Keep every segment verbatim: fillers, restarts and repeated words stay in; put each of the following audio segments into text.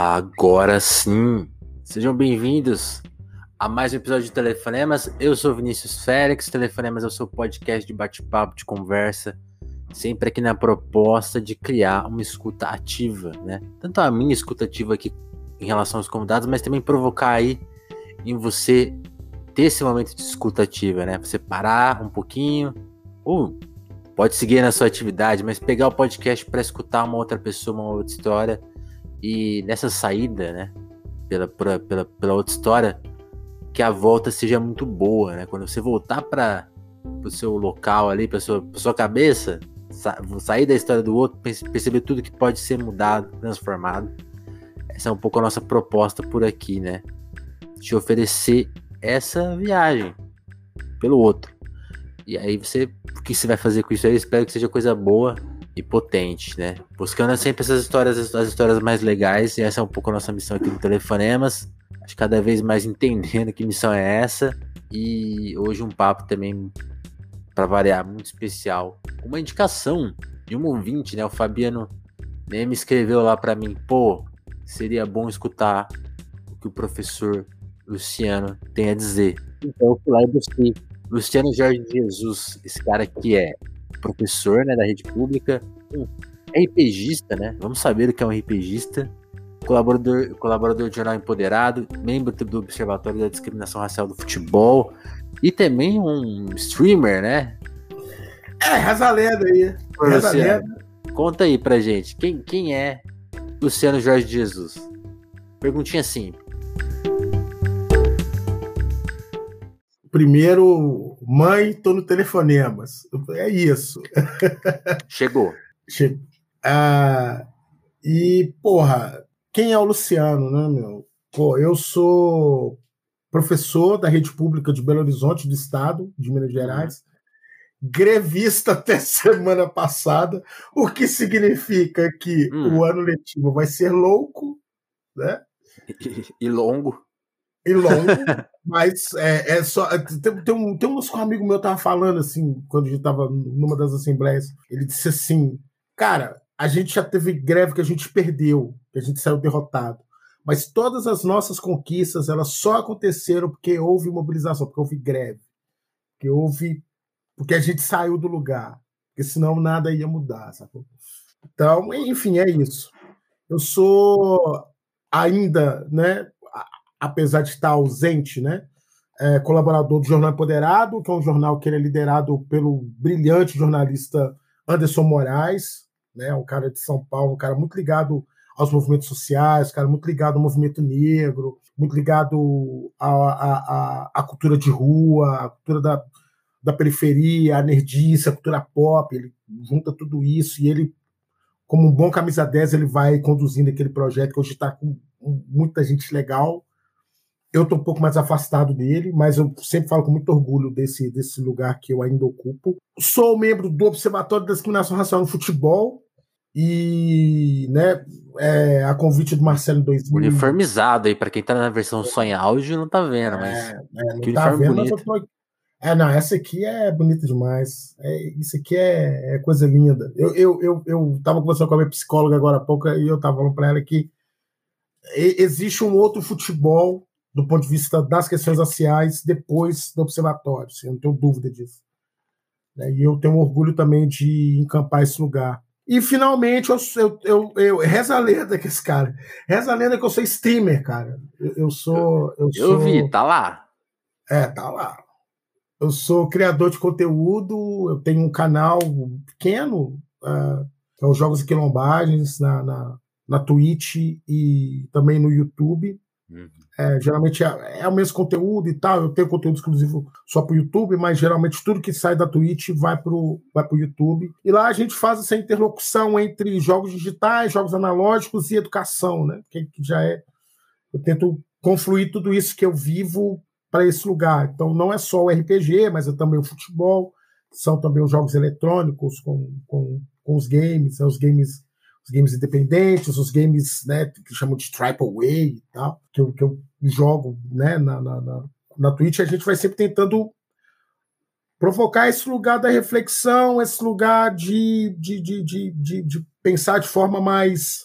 Agora sim, sejam bem-vindos a mais um episódio de Telefonemas. Eu sou Vinícius Félix. Telefonemas é o seu podcast de bate-papo, de conversa, sempre aqui na proposta de criar uma escuta ativa, né? Tanto a minha escuta ativa aqui em relação aos convidados, mas também provocar aí em você ter esse momento de escuta ativa, né? Você parar um pouquinho, ou pode seguir na sua atividade, mas pegar o podcast para escutar uma outra pessoa, uma outra história. E nessa saída, né, pela, pela, pela outra história, que a volta seja muito boa, né? Quando você voltar para o seu local ali, para sua, sua cabeça, sa- sair da história do outro, perceber tudo que pode ser mudado, transformado. Essa é um pouco a nossa proposta por aqui, né? Te oferecer essa viagem pelo outro. E aí você, o que você vai fazer com isso aí? Eu espero que seja coisa boa e potente, né? Buscando sempre essas histórias, as histórias mais legais, e essa é um pouco a nossa missão aqui do Telefonemas. Acho que cada vez mais entendendo que missão é essa. E hoje um papo também, para variar, muito especial. Uma indicação de um ouvinte, né? O Fabiano nem me escreveu lá para mim: pô, seria bom escutar o que o professor Luciano tem a dizer. Então eu fui lá e busquei. Luciano Jorge Jesus, esse cara que é professor, né, da rede pública, um RPGista, né? Vamos saber o que é um RPGista, colaborador, colaborador do Jornal Empoderado, membro do Observatório da Discriminação Racial do Futebol e também um streamer, né? É, reza a lenda aí. Reza a lenda. Conta aí pra gente, quem, quem é Luciano Jorge Jesus? Perguntinha simples. Primeiro, mãe, tô no Telefonemas. É isso. Chegou. Chegou. Ah, e, porra, quem é o Luciano, né, meu? Pô, eu sou professor da rede pública de Belo Horizonte, do estado de Minas Gerais, grevista até semana passada, o que significa que hum. o ano letivo vai ser louco, né? E longo. E longo, mas é, é só. Tem, tem, um, tem uns que um amigo meu tava falando assim, quando a gente tava numa das assembleias, ele disse assim: cara, a gente já teve greve que a gente perdeu, que a gente saiu derrotado, mas todas as nossas conquistas, elas só aconteceram porque houve mobilização, porque houve greve, porque houve. Porque a gente saiu do lugar, porque senão nada ia mudar, sacou? Então, enfim, é isso. Eu sou ainda, né? Apesar de estar ausente, né? É, colaborador do Jornal Empoderado, que é um jornal que ele é liderado pelo brilhante jornalista Anderson Moraes, né? Um cara de São Paulo, um cara muito ligado aos movimentos sociais, um cara muito ligado ao movimento negro, muito ligado à, à, à cultura de rua, à cultura da, da periferia, à nerdice, à cultura pop. Ele junta tudo isso e ele, como um bom camisa dez, ele vai conduzindo aquele projeto que hoje está com muita gente legal. Eu estou um pouco mais afastado dele, mas eu sempre falo com muito orgulho desse, desse lugar que eu ainda ocupo. Sou membro do Observatório da Discriminação Racial no Futebol e, né, é, a convite do Marcelo dois mil. Uniformizado aí, para quem está na versão só em áudio não está vendo, mas é, é, não que tá uniforme vendo, bonito. Mas eu tô... É, não, essa aqui é bonita demais. É, isso aqui é, é coisa linda. Eu eu, eu, eu tava conversando com a minha psicóloga agora há pouco e eu estava falando para ela que existe um outro futebol do ponto de vista das questões raciais depois do observatório, eu não tenho dúvida disso. E eu tenho orgulho também de encampar esse lugar. E, finalmente, eu, eu, eu, eu reza a lenda que esse cara... Reza a lenda que eu sou streamer, cara. Eu, eu sou... Eu, eu sou, vi, tá lá. É, tá lá. Eu sou criador de conteúdo, eu tenho um canal pequeno, uh, que é os Jogos e Quilombagens, na, na, na Twitch e também no YouTube. Uhum. É, geralmente é, é o mesmo conteúdo e tal. Eu tenho conteúdo exclusivo só pro YouTube, mas geralmente tudo que sai da Twitch vai pro, vai pro YouTube. E lá a gente faz essa interlocução entre jogos digitais, jogos analógicos e educação, né? Que já é. Eu tento confluir tudo isso que eu vivo para esse lugar. Então não é só o R P G, mas é também o futebol, são também os jogos eletrônicos com, com, com os games, né? Os games. Os games independentes, os games, né, que chamam de triple A e tal, que eu, que eu jogo, né, na, na, na, na Twitch. A gente vai sempre tentando provocar esse lugar da reflexão, esse lugar de, de, de, de, de, de pensar de forma mais,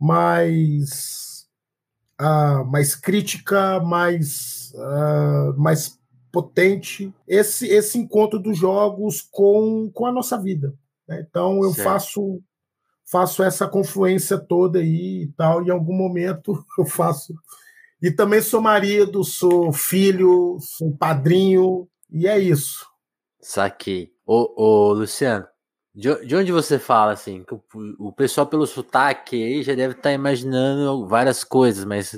mais uh, mais crítica, mais, uh, mais potente, esse, esse encontro dos jogos com, com a nossa vida, né? Então eu faço, faço essa confluência toda aí e tal, e em algum momento eu faço... E também sou marido, sou filho, sou padrinho, e é isso. Saquei. Ô, ô Luciano, de, de onde você fala, assim, que o, o pessoal pelo sotaque aí já deve estar imaginando várias coisas, mas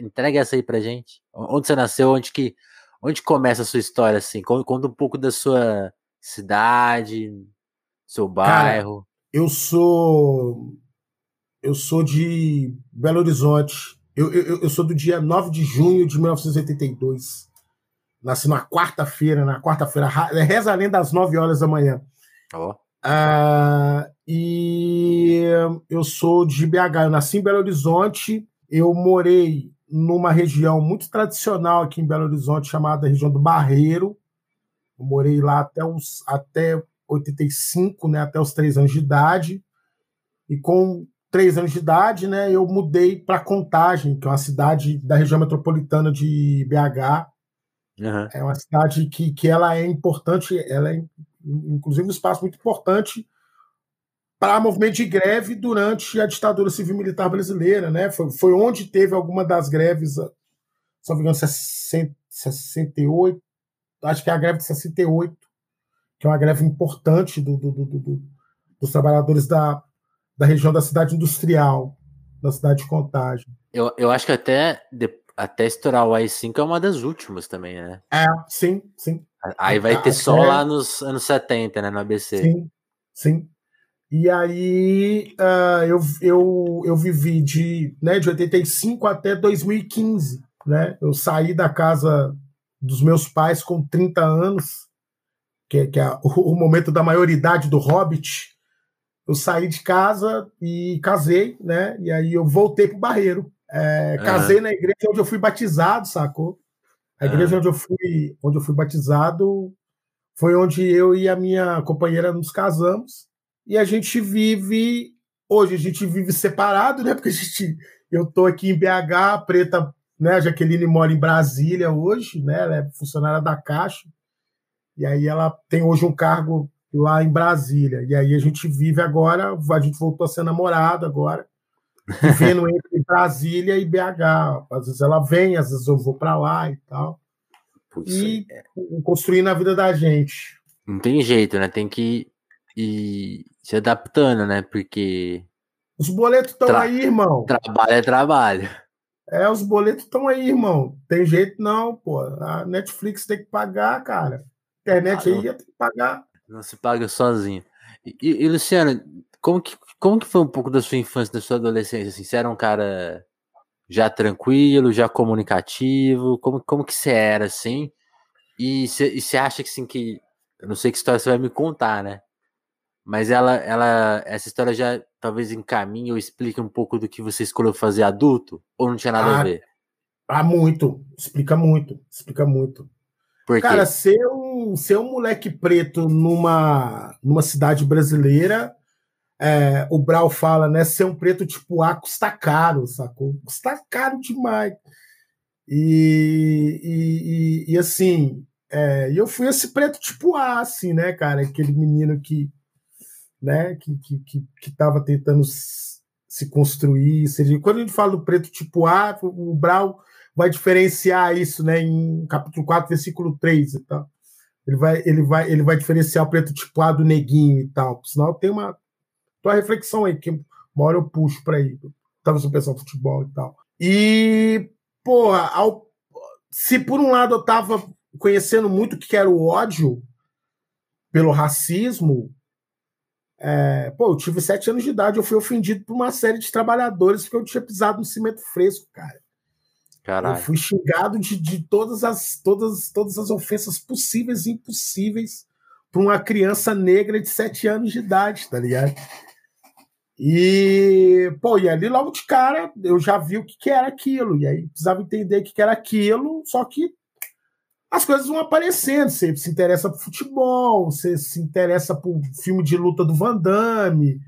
entrega essa aí pra gente. Onde você nasceu, onde que, onde começa a sua história, assim? Conta um pouco da sua cidade, seu bairro. Cara, eu sou... Eu sou de Belo Horizonte. Eu, eu, eu sou do dia nove de junho de mil novecentos e oitenta e dois. Nasci na quarta-feira, na quarta-feira, reza além das nove horas da manhã. Oh. Ah, e eu sou de B H, eu nasci em Belo Horizonte, eu morei numa região muito tradicional aqui em Belo Horizonte, chamada região do Barreiro. Eu morei lá até, uns, até oitenta e cinco, né, até os três anos de idade. E com três anos de idade, né, eu mudei para Contagem, que é uma cidade da região metropolitana de B H. Uhum. É uma cidade que, que ela é importante, ela é inclusive um espaço muito importante para movimento de greve durante a ditadura civil-militar brasileira, né? Foi, foi onde teve alguma das greves, só me engano, sessenta e oito, acho que é a greve de sessenta e oito, que é uma greve importante do, do, do, do, dos trabalhadores da, da região da cidade industrial, da cidade de Contagem. Eu, eu acho que até depois. Até estourar o A I cinco é uma das últimas também, né? É, sim, sim. Aí vai ter só lá nos anos setenta, né, no A B C. Sim, sim. E aí uh, eu, eu, eu vivi de, né, de oitenta e cinco até dois mil e quinze, né? Eu saí da casa dos meus pais com trinta anos, que é, que é o momento da maioridade do Hobbit. Eu saí de casa e casei, né? E aí eu voltei pro Barreiro. É, casei uhum. na igreja onde eu fui batizado, sacou? A igreja uhum. onde, eu fui, onde eu fui batizado foi onde eu e a minha companheira nos casamos, e a gente vive, hoje a gente vive separado, né? Porque a gente, eu tô aqui em B H, a Preta, né? A Jaqueline mora em Brasília hoje, né? Ela é funcionária da Caixa, e aí ela tem hoje um cargo lá em Brasília, e aí a gente vive agora, a gente voltou a ser namorado agora, vivendo entre Brasília e B H. Às vezes ela vem, às vezes eu vou para lá e tal. Puxa, e é. Construindo a vida da gente. Não tem jeito, né? Tem que ir se adaptando, né? Porque... Os boletos estão Tra... aí, irmão. Trabalho é trabalho. É, os boletos estão aí, irmão. Tem jeito não, pô. A Netflix tem que pagar, cara. A internet ah, aí ia ter que pagar. Não se paga sozinho. E, e, e Luciano, como que Como que foi um pouco da sua infância, da sua adolescência? Assim, você era um cara já tranquilo, já comunicativo? Como, como que você era, assim? E você acha que, assim, que... Eu não sei que história você vai me contar, né? Mas ela, ela, essa história já talvez encaminha ou explica um pouco do que você escolheu fazer adulto? Ou não tinha nada ah, a ver? Ah, muito. Explica muito. Explica muito. Por quê? Cara, ser um, ser um moleque preto numa, numa cidade brasileira... É, o Brau fala, né? Ser um preto tipo A custa caro, sacou? Custa caro demais. E, e, e, e assim, é, eu fui esse preto tipo A, assim, né, cara? Aquele menino que, né, que, que, que, que tava tentando se construir. Seja, quando a gente fala do preto tipo A, o Brau vai diferenciar isso, né? Em capítulo quatro, versículo três e tal. Ele vai, ele vai, ele vai diferenciar o preto tipo A do neguinho e tal. Por sinal, tem uma. Tua reflexão aí, que uma hora eu puxo pra ir. Tava sobre pensando futebol e tal. E, porra, ao... se por um lado eu tava conhecendo muito o que era o ódio pelo racismo, é... pô, eu tive sete anos de idade, eu fui ofendido por uma série de trabalhadores porque eu tinha pisado no cimento fresco, cara. Caralho. Eu fui xingado de, de todas, as, todas, todas as ofensas possíveis e impossíveis para uma criança negra de sete anos de idade, tá ligado? E, pô, e ali logo de cara eu já vi o que, que era aquilo, e aí precisava entender o que, que era aquilo, só que as coisas vão aparecendo, você se interessa por futebol, você se interessa por filme de luta do Van Damme,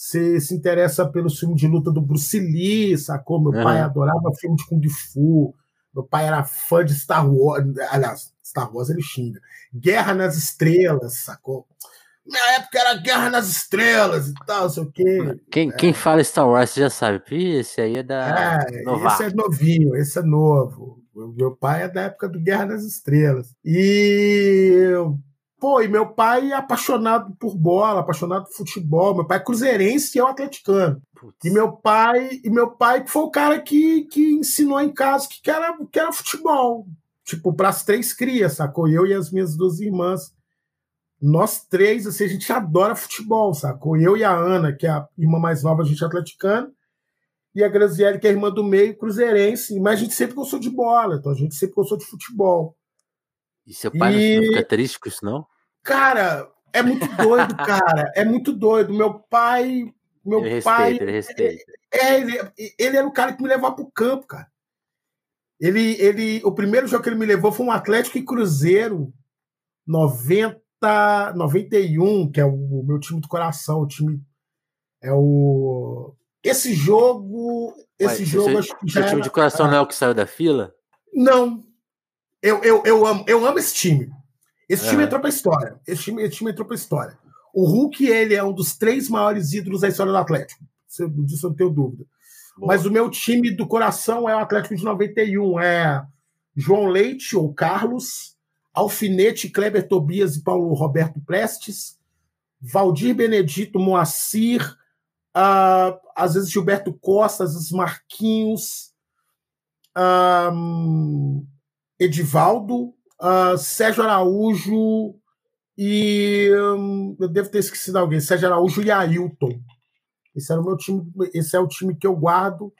Você se interessa pelo filme de luta do Bruce Lee, sacou? Meu uhum. pai adorava filme de Kung Fu. Meu pai era fã de Star Wars. Aliás, Star Wars ele xinga. Guerra nas Estrelas, sacou? Na época era Guerra nas Estrelas e tal, não sei o quê. Quem, é. quem fala Star Wars você já sabe. Esse aí é da... É, esse é novinho, esse é novo. Meu pai é da época do Guerra nas Estrelas. E... Pô, e meu pai é apaixonado por bola, apaixonado por futebol. Meu pai é cruzeirense e é um atleticano. E meu pai, e meu pai foi o cara que, que ensinou em casa que era, que era futebol. Tipo, pras três crias, sacou? Eu e as minhas duas irmãs. Nós três, assim, a gente adora futebol, sacou? Eu e a Ana, que é a irmã mais nova, a gente é atleticana. E a Graziele, que é a irmã do meio, cruzeirense. Mas a gente sempre gostou de bola, então a gente sempre gostou de futebol. E seu pai e... não fica triste com isso, não? Cara, é muito doido, cara. É muito doido. Meu pai... Meu ele pai... Respeita, ele respeita. É, ele, ele era o cara que me levava pro campo, cara. Ele, ele, o primeiro jogo que ele me levou foi um Atlético e Cruzeiro noventa, noventa e um, que é o meu time do coração. O time... É o... Esse jogo... Esse Ué, jogo... Seu, acho que já o time era... de coração não é o que saiu da fila? Não. Eu, eu, eu, amo, eu amo esse time. Esse é. time entrou pra história. Esse time, esse time entrou pra história. O Hulk, ele é um dos três maiores ídolos da história do Atlético. Disso eu não tenho dúvida. Boa. Mas o meu time do coração é o Atlético de noventa e um. É João Leite, ou Carlos, Alfinete, Kleber Tobias e Paulo Roberto Prestes, Valdir Benedito, Moacir, uh, às vezes Gilberto Costa, às vezes Marquinhos... Um, Edivaldo, uh, Sérgio Araújo e... Hum, eu devo ter esquecido alguém. Sérgio Araújo e Ailton. Esse era o meu time, esse é o time que eu guardo.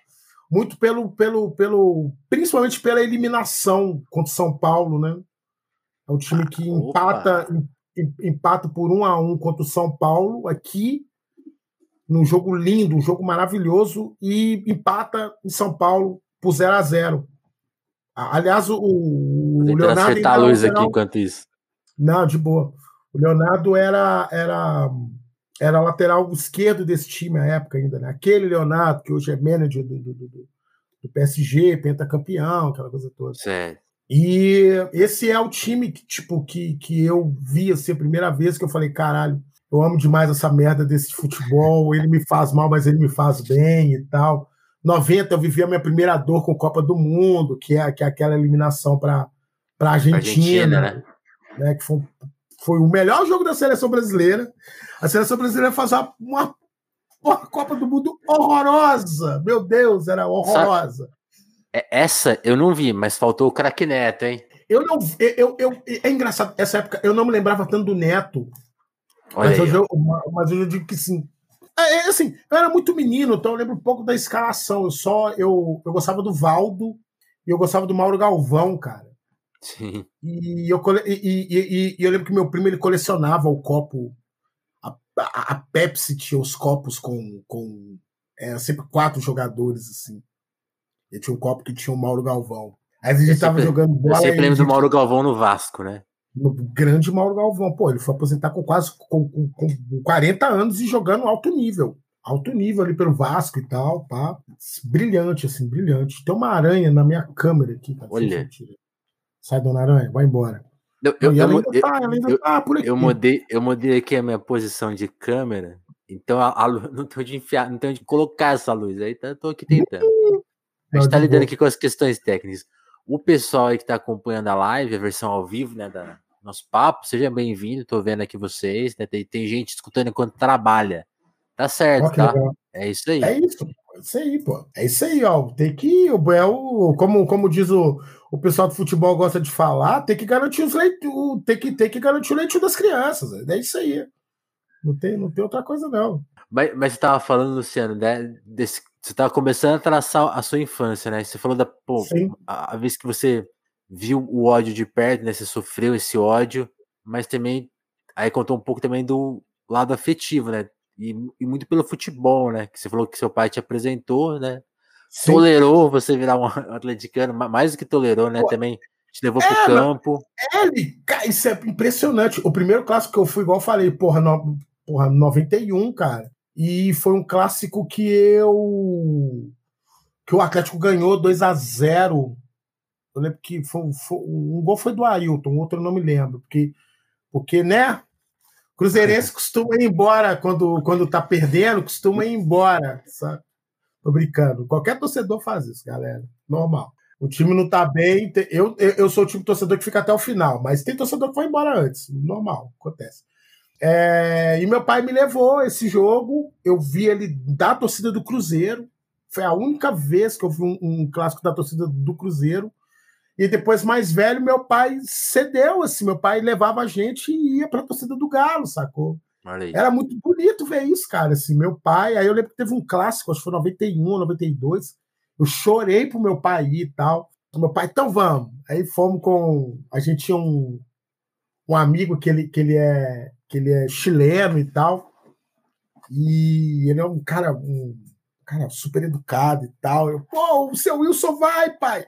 Muito pelo... pelo, pelo principalmente pela eliminação contra o São Paulo, né? É um time que empata, em, empata por um a um contra o São Paulo aqui, num jogo lindo, um jogo maravilhoso, e empata em São Paulo por zero a zero. Aliás, o, o Leonardo... Acertar a luz aqui enquanto isso. Não, de boa. O Leonardo era, era, era lateral esquerdo desse time à época ainda, né? Aquele Leonardo, que hoje é manager do, do, do, do P S G, pentacampeão, aquela coisa toda. Certo. E esse é o time que, tipo, que, que eu vi assim, a primeira vez que eu falei, caralho, eu amo demais essa merda desse futebol, ele me faz mal, mas ele me faz bem e tal. noventa eu vivi a minha primeira dor com Copa do Mundo, que é, que é aquela eliminação para a Argentina, Argentina né? Né? Que foi, foi o melhor jogo da seleção brasileira. A seleção brasileira faz uma, uma, uma Copa do Mundo horrorosa. Meu Deus, era horrorosa. Sabe, essa eu não vi, mas faltou o craque Neto, hein? Eu não, eu, eu, eu, é engraçado, essa época eu não me lembrava tanto do Neto. Olha mas, hoje eu, mas hoje eu digo que sim. É, assim, eu era muito menino, então eu lembro um pouco da escalação. Eu só eu, eu gostava do Valdo e eu gostava do Mauro Galvão, cara. Sim. E eu, e, e, e eu lembro que meu primo ele colecionava o copo. A, a, a Pepsi tinha os copos com, com é, sempre quatro jogadores, assim. E tinha um copo que tinha o Mauro Galvão. Aí a gente eu tava sempre, jogando bola. Eu sempre lembro gente... do Mauro Galvão no Vasco, né? No grande Mauro Galvão, pô, ele foi aposentar com quase com, com, com quarenta anos e jogando alto nível, alto nível ali pelo Vasco e tal, pá, brilhante, assim, brilhante. Tem uma aranha na minha câmera aqui, tá? Olha. Sai, dona aranha, vai embora. Eu, eu, eu, ainda eu, tá, ainda eu, tá por aqui. eu mudei, eu mudei aqui a minha posição de câmera, então a, a luz, não tenho de enfiar, não tenho de colocar essa luz, aí tá, tô aqui tentando. A gente tá lidando aqui com as questões técnicas. O pessoal aí que tá acompanhando a live, a versão ao vivo, né, da nosso papo, seja bem-vindo, tô vendo aqui vocês, né, tem, tem gente escutando enquanto trabalha, tá certo, ó, tá? Legal. É isso aí. É isso, é isso aí, pô. É isso aí, ó, tem que, é o, como, como diz o, o pessoal do futebol gosta de falar, tem que garantir os leitos, tem que, tem que garantir o leite das crianças, é isso aí. Não tem, não tem outra coisa, não. Mas, mas você tava falando, Luciano, né, desse, você tava começando a traçar a sua infância, né, você falou da, pô, a, a vez que você... viu o ódio de perto, né? Você sofreu esse ódio, mas também aí contou um pouco também do lado afetivo, né? E, e muito pelo futebol, né? Que você falou que seu pai te apresentou, né? Sim. Tolerou você virar um atleticano, mais do que tolerou, né? Pô, também te levou é, pro campo. Ele, cara, isso é impressionante. O primeiro clássico que eu fui, igual eu falei, porra, no, porra noventa e um, cara. E foi um clássico que eu... que o Atlético ganhou dois a zero. Eu lembro que foi, foi, um gol foi do Ailton, outro eu não me lembro. Porque, porque né? Cruzeirense costuma ir embora quando, quando tá perdendo, costuma ir embora, sabe? Tô brincando. Qualquer torcedor faz isso, galera. Normal. O time não tá bem. Eu, eu sou o tipo de torcedor que fica até o final, mas tem torcedor que foi embora antes. Normal, acontece. É, e meu pai me levou esse jogo. Eu vi ele da torcida do Cruzeiro. Foi a única vez que eu vi um, um clássico da torcida do Cruzeiro. E depois, mais velho, meu pai cedeu, assim. Meu pai levava a gente e ia pra torcida do Galo, sacou? Valeu. Era muito bonito ver isso, cara, assim. Meu pai... Aí eu lembro que teve um clássico, acho que foi noventa e um, noventa e dois. Eu chorei pro meu pai ir e tal. Meu pai, então vamos. Aí fomos com... A gente tinha um, um amigo que ele, que, ele é, que ele é chileno e tal. E ele é um cara... Um, cara, super educado e tal. Eu, pô, o seu Wilson vai, pai.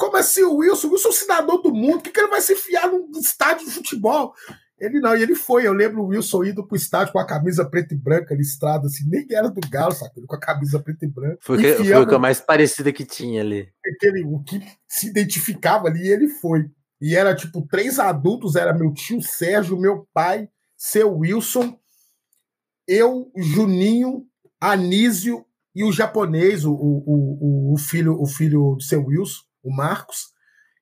Como assim o Wilson? O Wilson é um cidadão do mundo. Por que, que ele vai se enfiar num estádio de futebol? Ele não, e ele foi. Eu lembro o Wilson indo pro estádio com a camisa preta e branca listrada, assim, nem era do Galo, sacou? Com a camisa preta e branca. Foi o que a mais parecida que tinha ali. Aquele, o que se identificava ali, ele foi. E era tipo três adultos: era meu tio Sérgio, meu pai, seu Wilson, eu, Juninho, Anísio. E o japonês, o, o, o, filho, o filho do seu Wilson, o Marcos,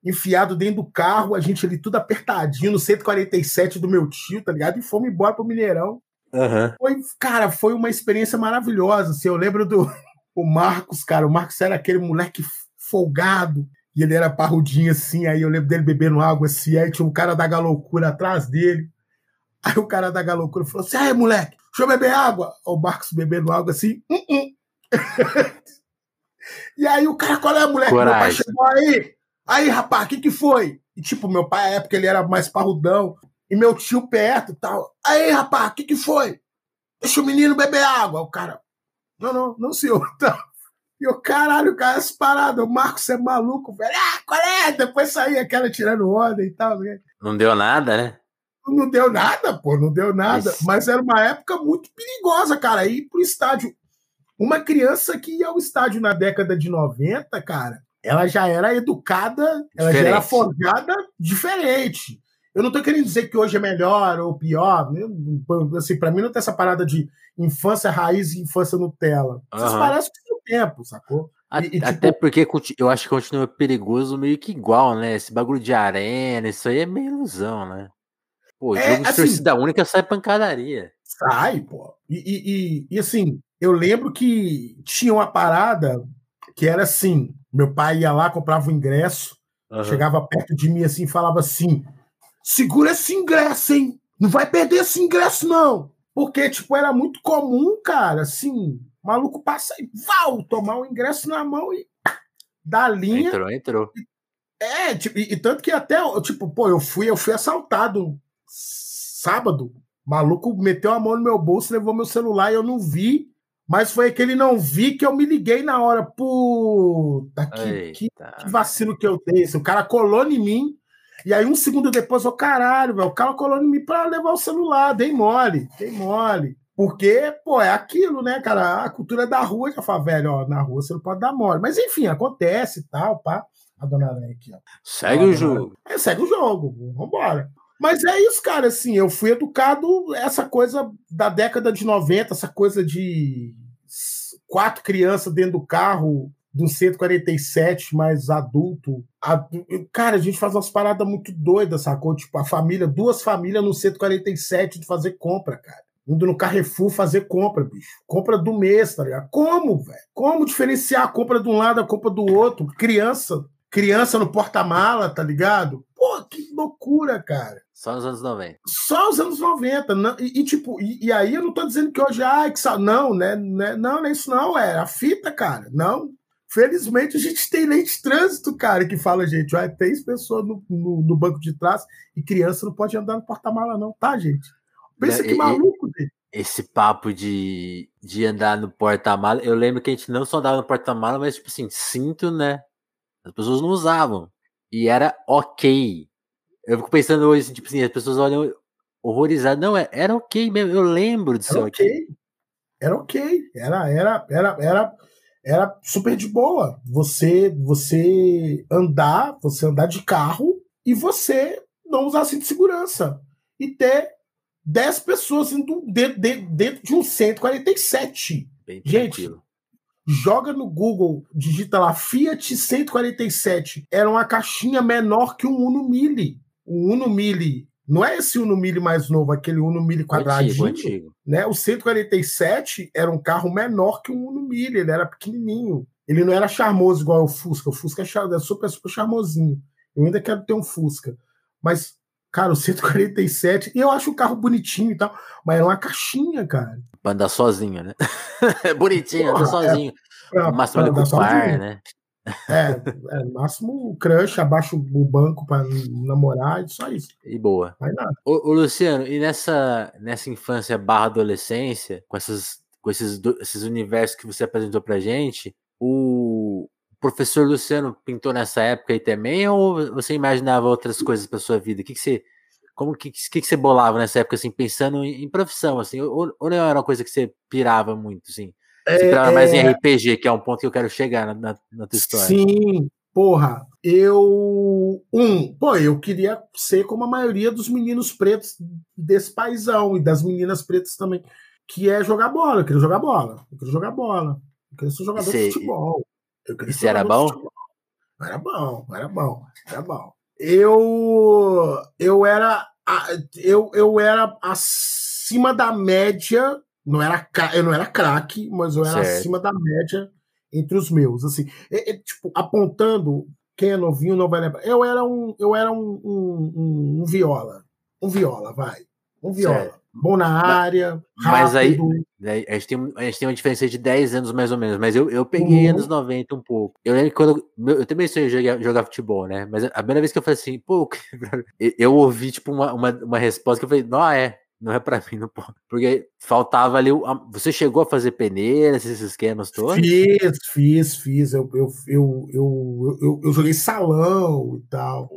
enfiado dentro do carro, a gente ali tudo apertadinho, no cento e quarenta e sete do meu tio, tá ligado? E fomos embora pro Mineirão. Uhum. Foi, cara, foi uma experiência maravilhosa. Assim, eu lembro do o Marcos, cara. O Marcos era aquele moleque folgado, e ele era parrudinho assim, aí eu lembro dele bebendo água assim, aí tinha um cara da Galoucura atrás dele. Aí o cara da Galoucura falou assim, aí moleque, deixa eu beber água. O Marcos bebendo água assim, hum, hum. E aí o cara, qual é, moleque? Coragem. Meu pai chegou aí, aí rapaz, o que que foi? E tipo, meu pai, na época ele era mais parrudão, e meu tio perto e tal, aí rapaz, o que que foi? Deixa o menino beber água. O cara, não, não, não senhor. Então, e o caralho, cara, essa parada, o Marcos é maluco, velho. Ah, qual é? Depois saía aquela tirando onda e tal. Não deu nada, né? Não deu nada, pô, não deu nada. Esse... Mas era uma época muito perigosa, cara, ir pro estádio. Uma criança que ia ao estádio na década de noventa, cara, ela já era educada, ela diferente. Já era forjada diferente. Eu não tô querendo dizer que hoje é melhor ou pior, assim, pra mim não tem essa parada de infância raiz e infância Nutella. Vocês uhum. parecem com o tempo, sacou? E, e, tipo... Até porque eu acho que continua perigoso meio que igual, né? Esse bagulho de arena, isso aí é meio ilusão, né? Pô, é, jogo de assim, torcida única sai pancadaria. Sai, pô. E, e, e, e assim... Eu lembro que tinha uma parada que era assim, meu pai ia lá, comprava o ingresso, uhum. chegava perto de mim assim e falava assim, segura esse ingresso, hein? Não vai perder esse ingresso, não. Porque, tipo, era muito comum, cara, assim, o maluco passa e vai tomar o ingresso na mão e dá a linha. Entrou, entrou. É, tipo, e, e tanto que até, tipo, pô, eu fui, eu fui assaltado sábado, o maluco meteu a mão no meu bolso, levou meu celular e eu não vi. Mas foi aquele não vi que eu me liguei na hora. Puta, que, que, que vacilo que eu dei. O cara colou em mim. E aí um segundo depois, ô oh, caralho, véio, o cara colou em mim pra levar o celular. Dei mole, dei mole. Porque, pô, é aquilo, né, cara? A cultura da rua, já fala, velho, ó, na rua você não pode dar mole. Mas enfim, acontece e tal, pá. A dona Aranha aqui, ó. Segue ó, o jogo. É, segue o jogo. Vambora. Mas é isso, cara, assim, eu fui educado essa coisa da década de noventa, essa coisa de... Quatro crianças dentro do carro, do cento e quarenta e sete, mais adulto. Adu... Cara, a gente faz umas paradas muito doidas, sacou? Tipo, a família, duas famílias no cento e quarenta e sete de fazer compra, cara. Indo no Carrefour fazer compra, bicho. Compra do mês, tá ligado? Como, velho? Como diferenciar a compra de um lado e a compra do outro? Criança, criança no porta-mala, tá ligado? Pô, que loucura, cara. Só nos anos noventa. Só os anos noventa. Não, e, e, tipo, e, e aí eu não tô dizendo que hoje... Ah, que sal... Não, né? Não, não é isso não, é a fita, cara. Não. Felizmente a gente tem lei de trânsito, cara, que fala, gente, ó, três pessoas no, no, no banco de trás e criança não pode andar no porta-mala não, tá, gente? Pensa não, que e, maluco, gente. Esse papo de, de andar no porta-mala, eu lembro que a gente não só andava no porta-mala, mas tipo assim, cinto, né? As pessoas não usavam. E era ok. Eu fico pensando hoje, tipo assim, as pessoas olham horrorizadas. Não, era ok mesmo. Eu lembro de ser ok. era ok, era, era, era, era, era super de boa. Você, você andar, você andar de carro e você não usar cinto de segurança e ter dez pessoas dentro, dentro, dentro de um cento e quarenta e sete. Bem tranquilo. Gente, joga no Google, digita lá Fiat cento e quarenta e sete. Era uma caixinha menor que um Uno Mille. O Uno Mille, não é esse Uno Mille mais novo, aquele Uno Mille quadradinho. Antigo, antigo. Né? O cento e quarenta e sete era um carro menor que um Uno Mille, ele era pequenininho. Ele não era charmoso igual o Fusca. O Fusca é super, super charmosinho. Eu ainda quero ter um Fusca. Mas, cara, o cento e quarenta e sete, eu acho o carro bonitinho e tal, mas era uma caixinha, cara. Pra andar sozinho, né? Bonitinho, porra, andar sozinho. É, pra, mas pra, pra andar sozinho, né? É, é, máximo o crush, abaixa o banco pra namorar, só isso. E boa. Mas nada. Ô, ô Luciano, e nessa, nessa infância barra adolescência, com, essas, com esses, do, esses universos que você apresentou pra gente, o professor Luciano pintou nessa época aí também, ou você imaginava outras coisas pra sua vida? O que, que você... Como que, que, que você bolava nessa época, assim, pensando em profissão, assim, ou, ou não era uma coisa que você pirava muito, assim? Você é, pirava mais em R P G, que é um ponto que eu quero chegar na, na, na tua história. Sim, porra, eu... Um, pô, eu queria ser como a maioria dos meninos pretos desse paizão, e das meninas pretas também, que é jogar bola, eu queria jogar bola, eu queria jogar bola, eu queria ser jogador de futebol. E você era bom? Era bom, era bom, era bom. Eu, eu, era, eu, eu era acima da média, não era, eu não era craque, mas eu era certo. Acima da média entre os meus. Assim, eu, eu, tipo, apontando, quem é novinho não vai lembrar. Eu era um, eu era um, um, um, um viola. Um viola, vai. Um viola. Certo. Bom na área, mas rápido. Mas aí, a gente, tem, a gente tem uma diferença de dez anos mais ou menos, mas eu, eu peguei uhum. anos noventa um pouco. Eu lembro que quando... Eu, eu também sonhei jogar, jogar futebol, né? Mas a primeira vez que eu falei assim, pô, eu, eu ouvi, tipo, uma, uma, uma resposta que eu falei, não é, não é pra mim, não pode. Porque faltava ali... O, a, você chegou a fazer peneira, esses esquemas todos? Fiz, fiz, fiz. Eu, eu, eu, eu, eu, eu joguei salão e tal.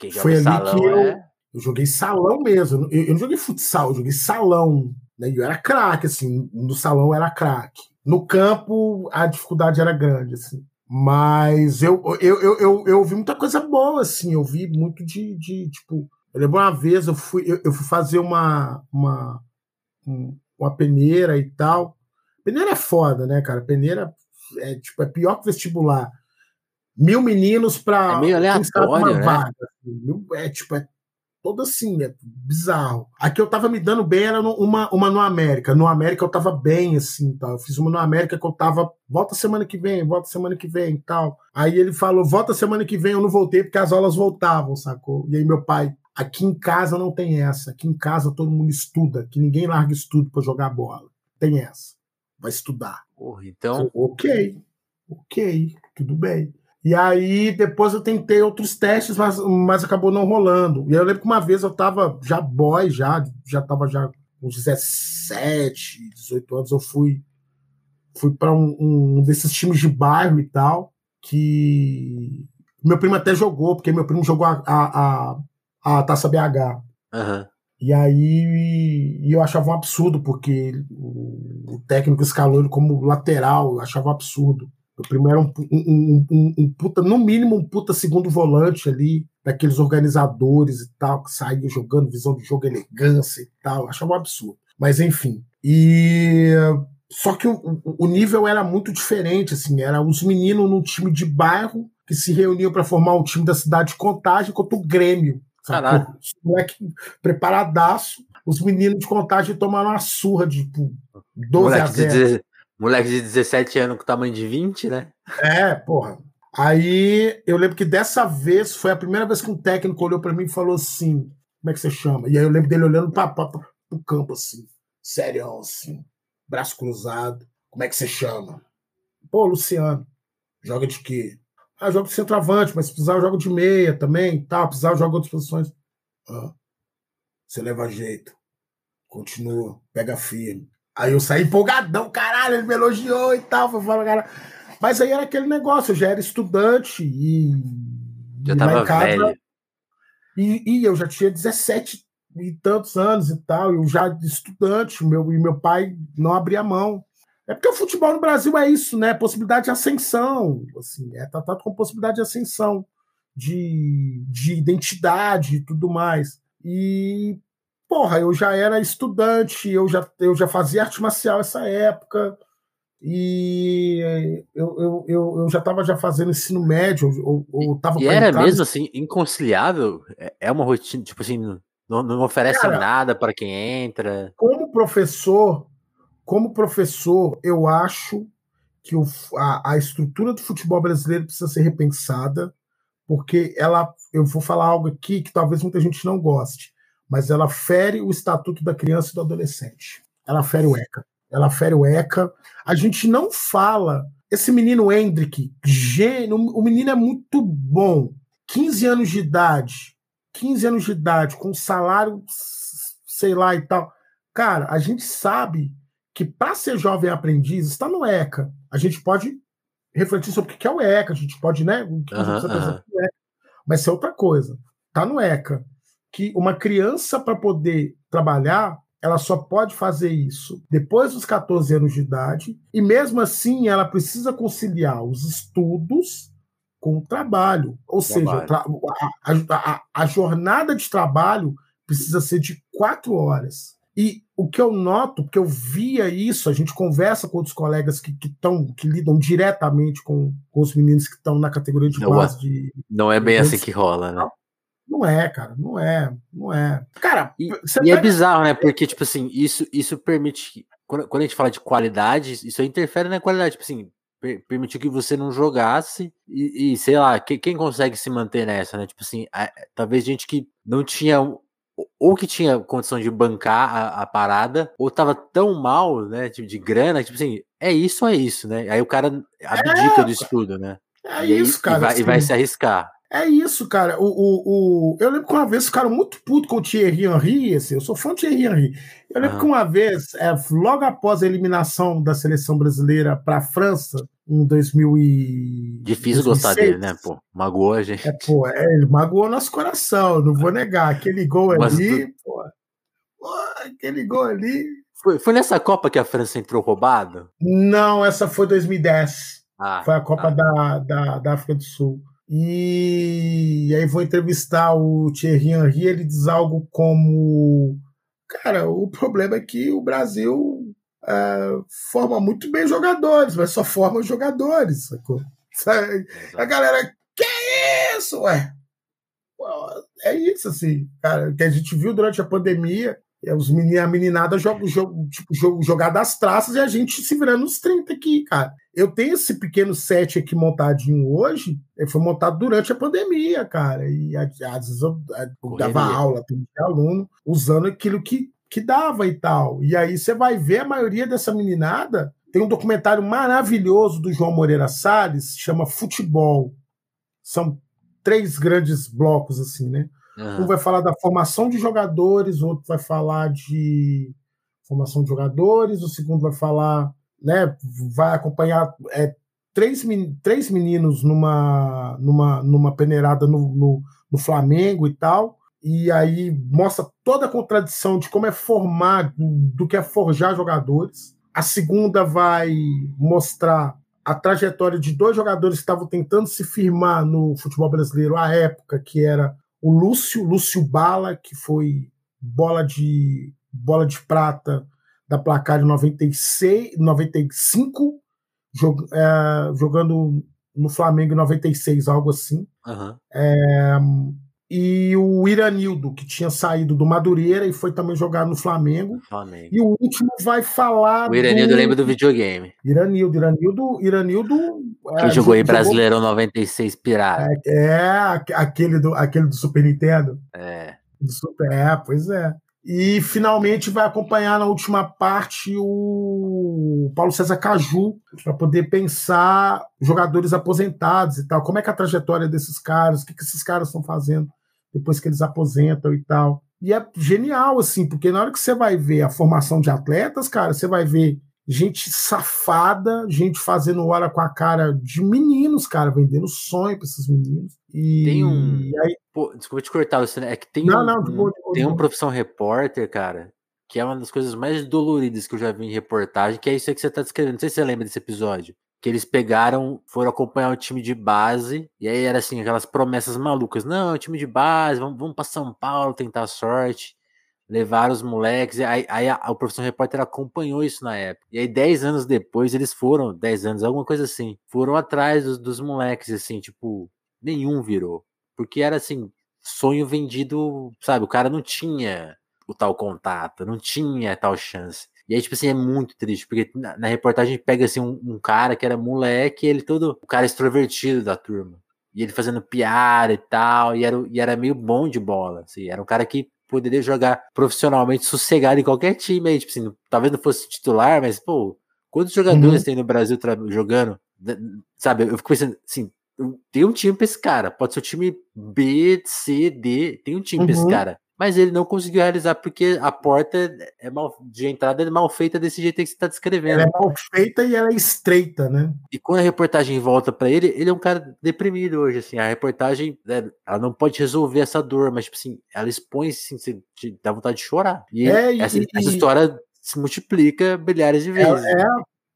Quem joga foi salão, ali que eu... É? Eu joguei salão mesmo. Eu, eu não joguei futsal, eu joguei salão. Né? Eu era craque, assim. No salão eu era craque. No campo a dificuldade era grande, assim. Mas eu, eu, eu, eu, eu vi muita coisa boa, assim. Eu vi muito de, de tipo... Eu lembro uma vez, eu fui, eu, eu fui fazer uma, uma, uma peneira e tal. Peneira é foda, né, cara? Peneira é, tipo, é pior que vestibular. Mil meninos pra... É meio aleatório, né? Vaga, assim. É tipo... É, todo assim, é bizarro. A que eu tava me dando bem era uma, uma no América. No América eu tava bem, assim, tal. Eu fiz uma no América que eu tava... Volta semana que vem, volta semana que vem, tal. Aí ele falou, volta semana que vem. Eu não voltei porque as aulas voltavam, sacou? E aí meu pai, aqui em casa não tem essa. Aqui em casa todo mundo estuda. Que ninguém larga estudo pra jogar bola. Tem essa. Vai estudar. Porra, então... Ok, ok, tudo bem. E aí, depois eu tentei outros testes, mas, mas acabou não rolando. E aí eu lembro que uma vez eu tava já boy, já, já tava já com dezessete, dezoito anos, eu fui, fui pra um, um desses times de bairro e tal, que meu primo até jogou, porque meu primo jogou a, a, a, a Taça B H. Uhum. E aí e eu achava um absurdo, porque o, o técnico escalou ele como lateral, eu achava um absurdo. O primeiro era um, um, um, um puta, no mínimo um puta segundo volante ali, daqueles organizadores e tal, que saíam jogando, visão de jogo, elegância e tal, achava um absurdo. Mas enfim, e só que o, o nível era muito diferente, assim, era os meninos num time de bairro que se reuniam para formar o time da cidade de Contagem contra o Grêmio. Caralho. Os moleques preparadaço, os meninos de Contagem tomaram uma surra de tipo, doze a zero. Moleque de dezessete anos com tamanho de vinte, né? É, porra. Aí eu lembro que dessa vez foi a primeira vez que um técnico olhou pra mim e falou assim, como é que você chama? E aí eu lembro dele olhando pra, pra, pra, pro campo assim, sério, assim, braço cruzado, como é que você chama? Pô, Luciano, joga de quê? Ah, joga de centroavante, mas se precisar eu jogo de meia também e tal, precisar eu jogo outras posições. Ah, você leva jeito, continua, pega firme. Aí eu saí empolgadão, caralho, ele me elogiou e tal. Falando, mas aí era aquele negócio, eu já era estudante e... Já e tava casa, velho. E, e eu já tinha 17 e tantos anos e tal, eu já estudante, meu, e meu pai não abria mão. É porque o futebol no Brasil é isso, né? Possibilidade de ascensão, assim, é tratado como possibilidade de ascensão, de, de identidade e tudo mais. E, porra, eu já era estudante, eu já, eu já fazia arte marcial nessa época, e eu, eu, eu, eu já estava já fazendo ensino médio, eu, eu tava e era entrar, mesmo assim, inconciliável? É uma rotina, tipo assim, não, não oferece cara, nada para quem entra? Como professor, como professor, eu acho que o, a, a estrutura do futebol brasileiro precisa ser repensada, porque ela, eu vou falar algo aqui que talvez muita gente não goste, mas ela fere o estatuto da criança e do adolescente. Ela fere o ECA. Ela fere o ECA. A gente não fala... Esse menino Hendrick, gênio, o menino é muito bom. quinze anos de idade, quinze anos de idade, com salário, sei lá e tal. Cara, a gente sabe que para ser jovem aprendiz, está no ECA. A gente pode refletir sobre o que é o ECA, a gente pode, né? O que uhum, uhum. O ECA. Mas isso é outra coisa. Está no ECA. Que uma criança, para poder trabalhar, ela só pode fazer isso depois dos catorze anos de idade, e mesmo assim ela precisa conciliar os estudos com o trabalho. Ou trabalho. seja, a, a, a jornada de trabalho precisa ser de quatro horas. E o que eu noto, porque eu via isso, a gente conversa com outros colegas que, que, tão, que lidam diretamente com, com os meninos que estão na categoria de não base. É, de, não é bem de, assim que rola, né? Não é, cara, não é, não é. Cara, e, você e é bizarro, né? Porque, tipo assim, isso, isso permite. Que, quando, quando a gente fala de qualidade, isso interfere na qualidade. Tipo assim, per, permitiu que você não jogasse e, e sei lá, que, quem consegue se manter nessa, né? Tipo assim, a, talvez gente que não tinha. Ou que tinha condição de bancar a, a parada, ou tava tão mal, né? De, de grana, tipo assim, é isso ou é isso, né? Aí o cara abdica é, do estudo, né? É e isso, aí, cara. E vai, assim, e vai se arriscar. É isso, cara. O, o, o... Eu lembro que uma vez ficaram muito puto com o Thierry Henry, assim, eu sou fã do Thierry Henry. Eu lembro ah. que uma vez, é, logo após a eliminação da seleção brasileira para a França, em dois mil e seis... Difícil gostar dele, né, pô? Magoou a gente. É, pô, é, ele magoou nosso coração, não vou negar. Aquele gol Mas ali, tu... pô, pô... Aquele gol ali... Foi, foi nessa Copa que a França entrou roubada? Não, essa foi dois mil e dez. Ah, foi a Copa ah. da, da, da África do Sul. E aí vou entrevistar o Thierry Henry, ele diz algo como... Cara, o problema é que o Brasil é, forma muito bem jogadores, mas só forma jogadores, sacou? A galera, que é isso, ué? É isso, assim, cara, que a gente viu durante a pandemia, os menin, a meninada joga, joga, tipo, joga, jogar das traças e a gente se virando nos trinta aqui, cara. Eu tenho esse pequeno set aqui montadinho hoje, ele foi montado durante a pandemia, cara, e às vezes eu, eu dava aula, tem aluno usando aquilo que, que dava e tal, e aí você vai ver a maioria dessa meninada, tem um documentário maravilhoso do João Moreira Salles, chama Futebol, são três grandes blocos assim, né, uhum. um vai falar da formação de jogadores, o outro vai falar de formação de jogadores, o segundo vai falar né, vai acompanhar é, três, três meninos numa, numa, numa peneirada no, no, no Flamengo e tal, e aí mostra toda a contradição de como é formar, do que é forjar jogadores. A segunda vai mostrar a trajetória de dois jogadores que estavam tentando se firmar no futebol brasileiro à época, que era o Lúcio, Lúcio Bala, que foi bola de, bola de prata da placar de noventa e seis, noventa e cinco, jog, é, jogando no Flamengo em noventa e seis, algo assim. Uhum. É, e o Iranildo, que tinha saído do Madureira e foi também jogar no Flamengo. Flamengo. E o último vai falar... O Iranildo do... lembra do videogame. Iranildo, Iranildo... Iranildo que é, jogou, jogou em Brasileirão noventa e seis Pirata. É, é aquele, do, aquele do Super Nintendo. É. Do Super, é, pois é. E finalmente vai acompanhar na última parte o Paulo César Caju, para poder pensar jogadores aposentados e tal, como é que é a trajetória desses caras, o que, que esses caras estão fazendo depois que eles aposentam e tal. E é genial, assim, porque na hora que você vai ver a formação de atletas, cara, você vai ver gente safada, gente fazendo hora com a cara de meninos, cara, vendendo sonho para esses meninos. E tem um. E aí... Pô, desculpa te cortar, Luciano. É que tem não, um, não, não, um não, tem não. um Profissão Repórter, cara, que é uma das coisas mais doloridas que eu já vi em reportagem, que é isso aí que você tá descrevendo. Não sei se você lembra desse episódio. Que eles pegaram, foram acompanhar o time de base, e aí era assim, aquelas promessas malucas. Não, é o time de base, vamos, vamos pra São Paulo tentar a sorte. Levaram os moleques, aí, aí a, a, o Profissão Repórter acompanhou isso na época. E aí dez anos depois, eles foram, dez anos, alguma coisa assim, foram atrás dos, dos moleques, assim, tipo, nenhum virou. Porque era assim, sonho vendido, sabe, o cara não tinha o tal contato, não tinha tal chance. E aí, tipo assim, é muito triste, porque na, na reportagem pega, assim, um, um cara que era moleque, ele todo, o cara extrovertido da turma, e ele fazendo piada e tal, e era, e era meio bom de bola, assim, era um cara que poderia jogar profissionalmente sossegado em qualquer time aí, tipo assim, talvez não fosse titular, mas, pô, quantos jogadores uhum. tem no Brasil tra- jogando, sabe, eu fico pensando, assim, tem um time pra esse cara, pode ser o time B, C, D, tem um time uhum. pra esse cara. Mas ele não conseguiu realizar porque a porta é mal, de entrada é mal feita desse jeito que você está descrevendo. Ela é mal feita e ela é estreita, né? E quando a reportagem volta para ele, ele é um cara deprimido hoje, assim. A reportagem, ela não pode resolver essa dor, mas, tipo assim, ela expõe, assim, você dá vontade de chorar. E, é, e essa, essa história se multiplica milhares de vezes. É, é,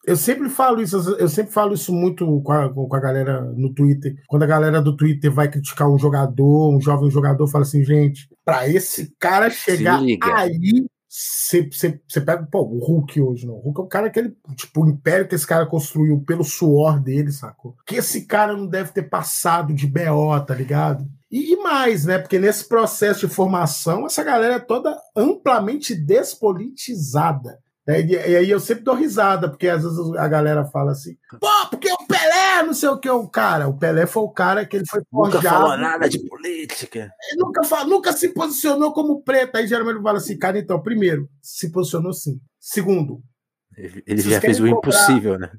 eu sempre falo isso, eu sempre falo isso muito com a, com a galera no Twitter. Quando a galera do Twitter vai criticar um jogador, um jovem jogador, fala assim, gente... Pra esse cara chegar aí, você pega pô, o Hulk hoje, não. O Hulk é o cara que ele, tipo, o império que esse cara construiu pelo suor dele, sacou? Que esse cara não deve ter passado de B O, tá ligado? E, e mais, né? Porque nesse processo de formação, essa galera é toda amplamente despolitizada. Né? E, e aí eu sempre dou risada, porque às vezes a galera fala assim, pô, porque o Pelé, não sei o que, o cara. O Pelé foi o cara que ele foi forjado. Nunca falou nada de política. Nunca, nunca se posicionou como preto. Aí geralmente fala assim, cara, então, primeiro, se posicionou sim. Segundo, ele, ele já fez o comprar, impossível, né?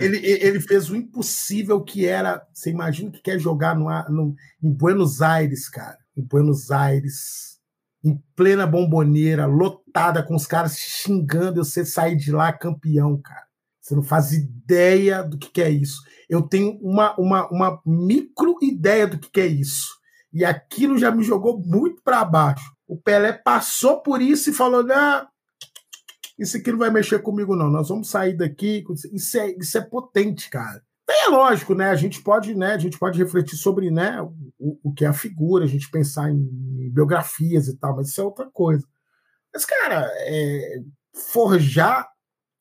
Ele, ele fez o impossível que era, você imagina que quer jogar no, no, em Buenos Aires, cara. Em Buenos Aires... em plena Bomboneira, lotada, com os caras xingando, eu sei sair de lá campeão, cara. Você não faz ideia do que, que é isso. Eu tenho uma, uma, uma micro ideia do que, que é isso. E aquilo já me jogou muito para baixo. O Pelé passou por isso e falou, ah, isso aqui não vai mexer comigo não, nós vamos sair daqui. Isso é, isso é potente, cara. É lógico, né? A gente pode, né? A gente pode refletir sobre, né? o, o que é a figura, a gente pensar em biografias e tal, mas isso é outra coisa. Mas, cara, é, forjar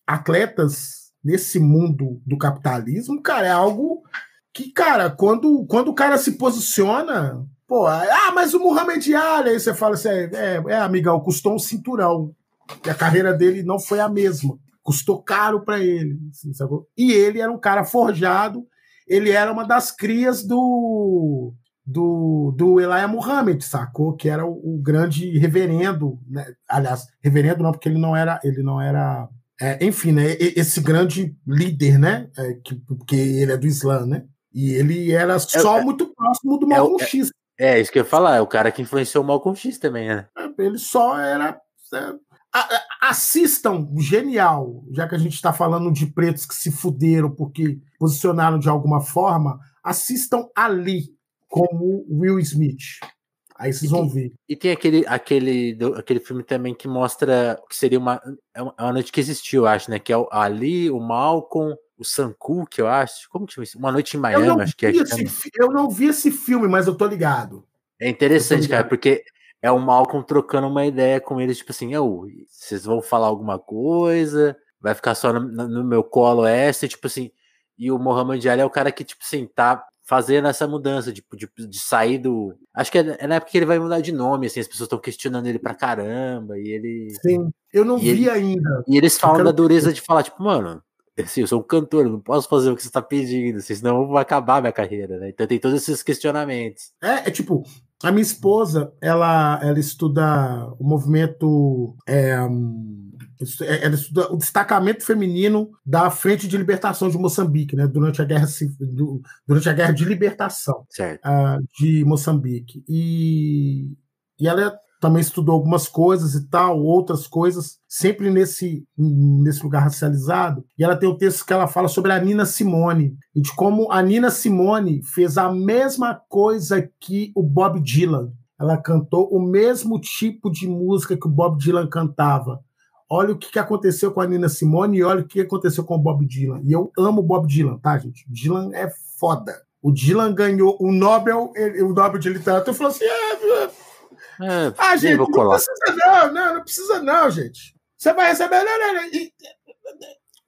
atletas nesse mundo do capitalismo, cara, é algo que, cara, quando, quando o cara se posiciona, pô, ah, mas o Muhammad Ali, aí você fala assim, é, é amigão, custou um cinturão, e a carreira dele não foi a mesma. Custou caro para ele. Assim, sabe? E ele era um cara forjado, ele era uma das crias do, do, do Elijah Muhammad, sacou? Que era o, o grande reverendo, né? Aliás, reverendo não, porque ele não era, ele não era é, enfim, né? Esse grande líder, né? É, que, porque ele é do Islã, né? E ele era só é, muito próximo do Malcolm é, X. É, é, isso que eu ia falar, é o cara que influenciou o Malcolm X também, né? Ele só era... É, assistam, genial, já que a gente está falando de pretos que se fuderam porque posicionaram de alguma forma, assistam Ali, como Will Smith. Aí vocês vão ver. E tem aquele, aquele, aquele filme também que mostra que seria uma, uma noite que existiu, eu acho, né? Que é o Ali, o Malcolm, o Sam Cooke, eu acho. Como que chama isso? Uma Noite em Miami, acho que é. Esse, eu não vi esse filme, mas eu tô ligado. É interessante, ligado. Cara, porque... é o Malcolm trocando uma ideia com eles, tipo assim, eu, vocês vão falar alguma coisa, vai ficar só no, no meu colo essa, e, tipo assim, e o Muhammad Ali é o cara que, tipo assim, tá fazendo essa mudança, tipo, de, de sair do... Acho que é, é na época que ele vai mudar de nome, assim, as pessoas estão questionando ele pra caramba, e ele... Sim, eu não vi ele, ainda. E eles falam da dureza de falar, tipo, mano, assim, eu sou um cantor, não posso fazer o que você tá pedindo, assim, senão vai acabar minha carreira, né? Então tem todos esses questionamentos. É, é tipo... A minha esposa, ela, ela estuda o movimento, é, ela estuda o destacamento feminino da Frente de Libertação de Moçambique, né, durante a guerra, durante a guerra de libertação uh, de Moçambique. E, e ela também estudou algumas coisas e tal, outras coisas, sempre nesse, nesse lugar racializado. E ela tem um texto que ela fala sobre a Nina Simone, e de como a Nina Simone fez a mesma coisa que o Bob Dylan. Ela cantou o mesmo tipo de música que o Bob Dylan cantava. Olha o que aconteceu com a Nina Simone e olha o que aconteceu com o Bob Dylan. E eu amo o Bob Dylan, tá, gente? Dylan é foda. O Dylan ganhou o Nobel, ele, o Nobel de Literatura, e falou assim... Ah, É, ah, gente, não precisa não, não, não precisa não, gente. Você vai receber... Não, não, não, e,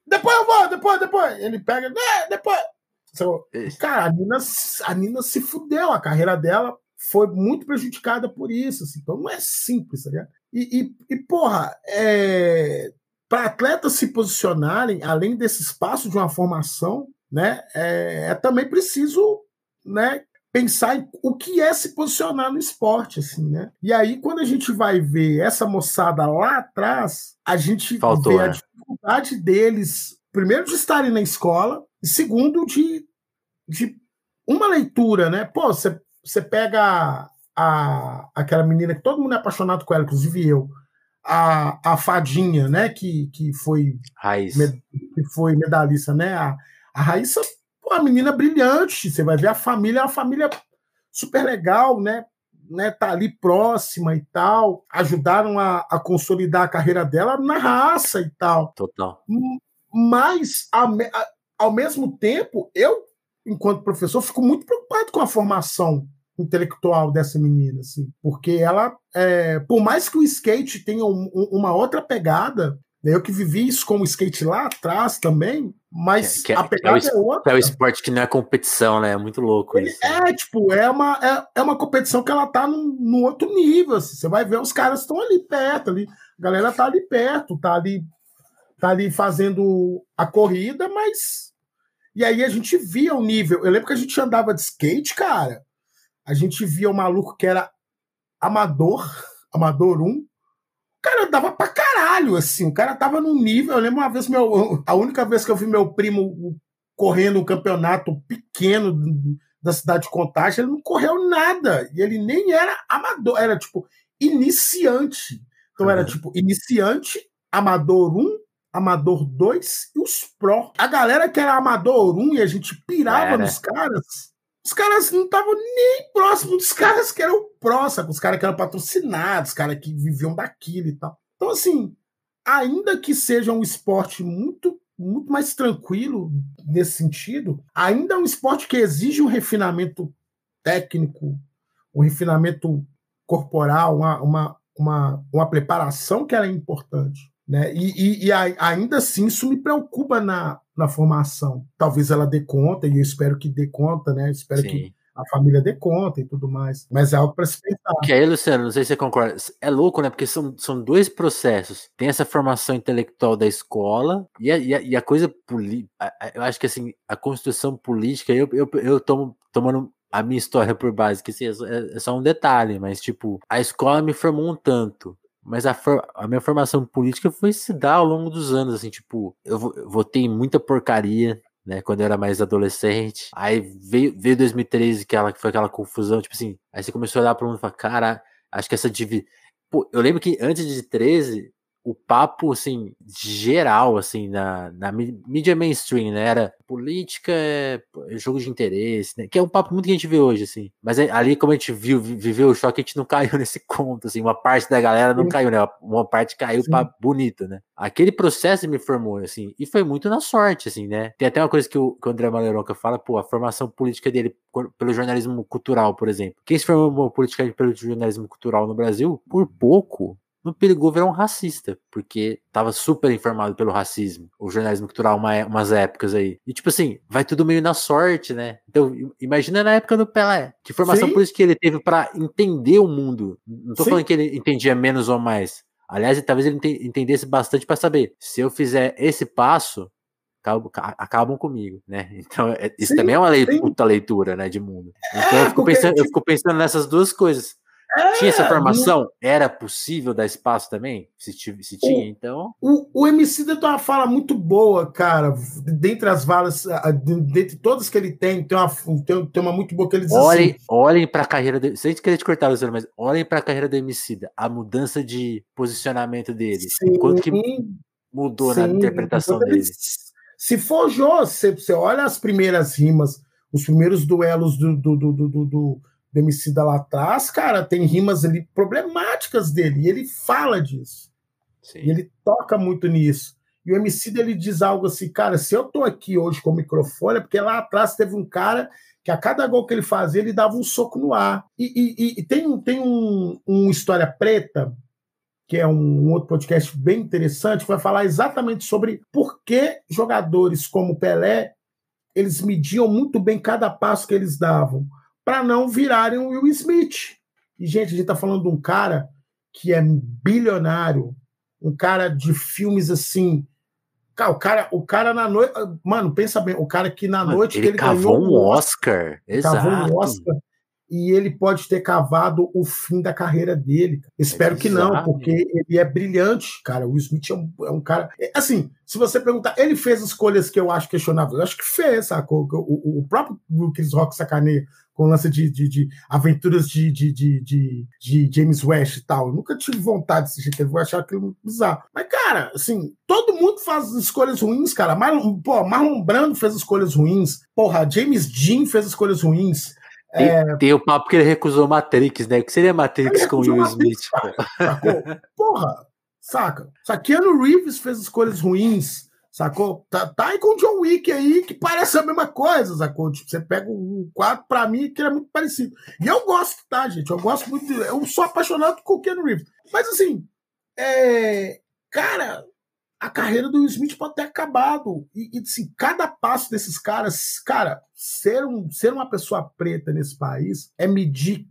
depois eu vou, depois, depois. Ele pega... Não, depois... Então, cara, a Nina, a Nina se fudeu. A carreira dela foi muito prejudicada por isso. Assim, então não é simples, tá ligado? E, e, e porra, é, para atletas se posicionarem, além desse espaço de uma formação, né, é, é também preciso... né, pensar em o que é se posicionar no esporte, assim, né? E aí, quando a gente vai ver essa moçada lá atrás, a gente Faltou, vê né? a dificuldade deles, primeiro, de estarem na escola, e segundo, de, de uma leitura, né? Pô, você pega a, a, aquela menina que todo mundo é apaixonado com ela, inclusive eu, a, a fadinha, né? Que, que, foi, med, que foi medalhista, né? A, a Raíssa... Uma menina brilhante, você vai ver a família, é uma família super legal, né? né? Tá ali próxima e tal. Ajudaram a, a consolidar a carreira dela na raça e tal. Total. Mas, ao, ao mesmo tempo, eu, enquanto professor, fico muito preocupado com a formação intelectual dessa menina, assim. Porque ela, é, por mais que o skate tenha um, uma outra pegada, eu que vivi isso com o skate lá atrás também, mas é, que é, a pegada é, o, é outra. É o esporte que não é competição, né? É muito louco Ele, isso. É, tipo, é uma, é, é uma competição que ela tá num, num outro nível, assim. Você vai ver, os caras estão ali perto, ali, a galera tá ali perto, tá ali, tá ali fazendo a corrida, mas... E aí a gente via o nível. Eu lembro que a gente andava de skate, cara. A gente via o maluco que era amador, amador um. O cara dava pra caralho, assim, o cara tava num nível, eu lembro uma vez, meu, a única vez que eu vi meu primo correndo um campeonato pequeno da cidade de Contagem, ele não correu nada, e ele nem era amador, era tipo, iniciante, então uhum. era tipo, iniciante, amador um, amador dois e os pró, a galera que era amador um e a gente pirava é, nos né? caras, os caras não estavam nem próximos dos caras que eram próximos, os caras que eram patrocinados, os caras que viviam daquilo e tal. Então, assim, ainda que seja um esporte muito, muito mais tranquilo nesse sentido, ainda é um esporte que exige um refinamento técnico, um refinamento corporal, uma, uma, uma, uma preparação que era importante, né? E, e, e ainda assim, isso me preocupa na... na formação. Talvez ela dê conta, e eu espero que dê conta, né? Eu espero Sim. que a família dê conta e tudo mais. Mas é algo para se pensar. Que aí, Luciano, não sei se você concorda. É louco, né? Porque são, são dois processos. Tem essa formação intelectual da escola e a, e a, e a coisa política. Eu acho que, assim, a construção política, eu, eu, eu tomo tomando a minha história por base, que assim, é, é só um detalhe, mas, tipo, a escola me formou um tanto. Mas a, for a minha formação política foi se dar ao longo dos anos, assim, tipo, eu, vo eu votei muita porcaria, né, quando eu era mais adolescente, aí veio, veio dois mil e treze, que, ela, que foi aquela confusão, tipo assim, aí você começou a olhar pro mundo e falar, cara, acho que essa divisão, pô, eu lembro que antes de treze, o papo, assim, geral, assim, na, na mídia mainstream, né, era política, é jogo de interesse, né, que é um papo muito que a gente vê hoje, assim, mas é, ali, como a gente viu, viveu o choque, a gente não caiu nesse conto, assim, uma parte da galera não Sim. caiu, né, uma parte caiu Sim. pra bonita, né, aquele processo me formou, assim, e foi muito na sorte, assim, né, tem até uma coisa que o, que o André Maleroca fala, pô, a formação política dele pelo jornalismo cultural, por exemplo, quem se formou política pelo jornalismo cultural no Brasil, por pouco, não perigou virar um racista, porque tava super informado pelo racismo, o jornalismo cultural, uma, umas épocas aí. E tipo assim, vai tudo meio na sorte, né? Então, imagina na época do Pelé, que formação Sim. por isso que ele teve pra entender o mundo. Não tô Sim. falando que ele entendia menos ou mais. Aliás, talvez ele entendesse bastante pra saber, se eu fizer esse passo, acabam comigo, né? Então, isso sim, também é uma leitura, puta leitura, né, de mundo. Então, é, eu, fico pensando, eu fico pensando nessas duas coisas. É, tinha essa formação? Não... Era possível dar espaço também? Se, se tinha, o, então... O, o Emicida tem uma fala muito boa, cara. Dentre as valas, dentre todas que ele tem, tem uma, tem, tem uma muito boa que ele diz olhem, assim... Olhem pra carreira... Do, se a gente queria te cortar, Luciano, mas olhem pra carreira do Emicida. A mudança de posicionamento dele. Sim, quanto que mudou sim, na interpretação então, dele. Se forjou, você, você olha as primeiras rimas, os primeiros duelos do... do, do, do, do, do do Emicida lá atrás, cara, tem rimas ali problemáticas dele, e ele fala disso. Sim. E ele toca muito nisso. E o Emicida, ele diz algo assim, cara, se eu tô aqui hoje com o microfone, é porque lá atrás teve um cara que a cada gol que ele fazia, ele dava um soco no ar. E, e, e tem, tem um, um História Preta, que é um outro podcast bem interessante, que vai falar exatamente sobre por que jogadores como Pelé, eles mediam muito bem cada passo que eles davam, para não virarem o Will Smith. E, gente, a gente tá falando de um cara que é bilionário, um cara de filmes assim... Cara, o, cara, o cara na noite... Mano, pensa bem, o cara que na Mano, noite... Ele, que ele cavou ganhou, um Oscar. Exato. Cavou um Oscar. E ele pode ter cavado o fim da carreira dele. Espero é que não, porque ele é brilhante, cara. O Will Smith é um, é um cara... Assim, se você perguntar... Ele fez escolhas que eu acho questionáveis. Eu acho que fez, sacou? O, o, o próprio Chris Rock sacaneia com o lance de, de, de aventuras de, de, de, de, de James West e tal. Eu nunca tive vontade de assistir, eu vou achar aquilo muito bizarro. Mas, cara, assim, todo mundo faz escolhas ruins, cara. Marlon, pô, Marlon Brando fez escolhas ruins. Porra, James Dean fez escolhas ruins. Tem, é... tem o papo que ele recusou Matrix, né? O que seria Matrix com Will Smith? Matrix, porra, saca? Keanu Reeves fez escolhas ruins, sacou? Tá, tá aí com o John Wick aí, que parece a mesma coisa, sacou? Tipo, você pega o quadro, pra mim, que ele é muito parecido. E eu gosto, tá, gente? Eu gosto muito, de... eu sou apaixonado com o Keanu Reeves. Mas assim, é... cara, a carreira do Will Smith pode ter acabado. E, e assim, cada passo desses caras... Cara, ser, um, ser uma pessoa preta nesse país é medir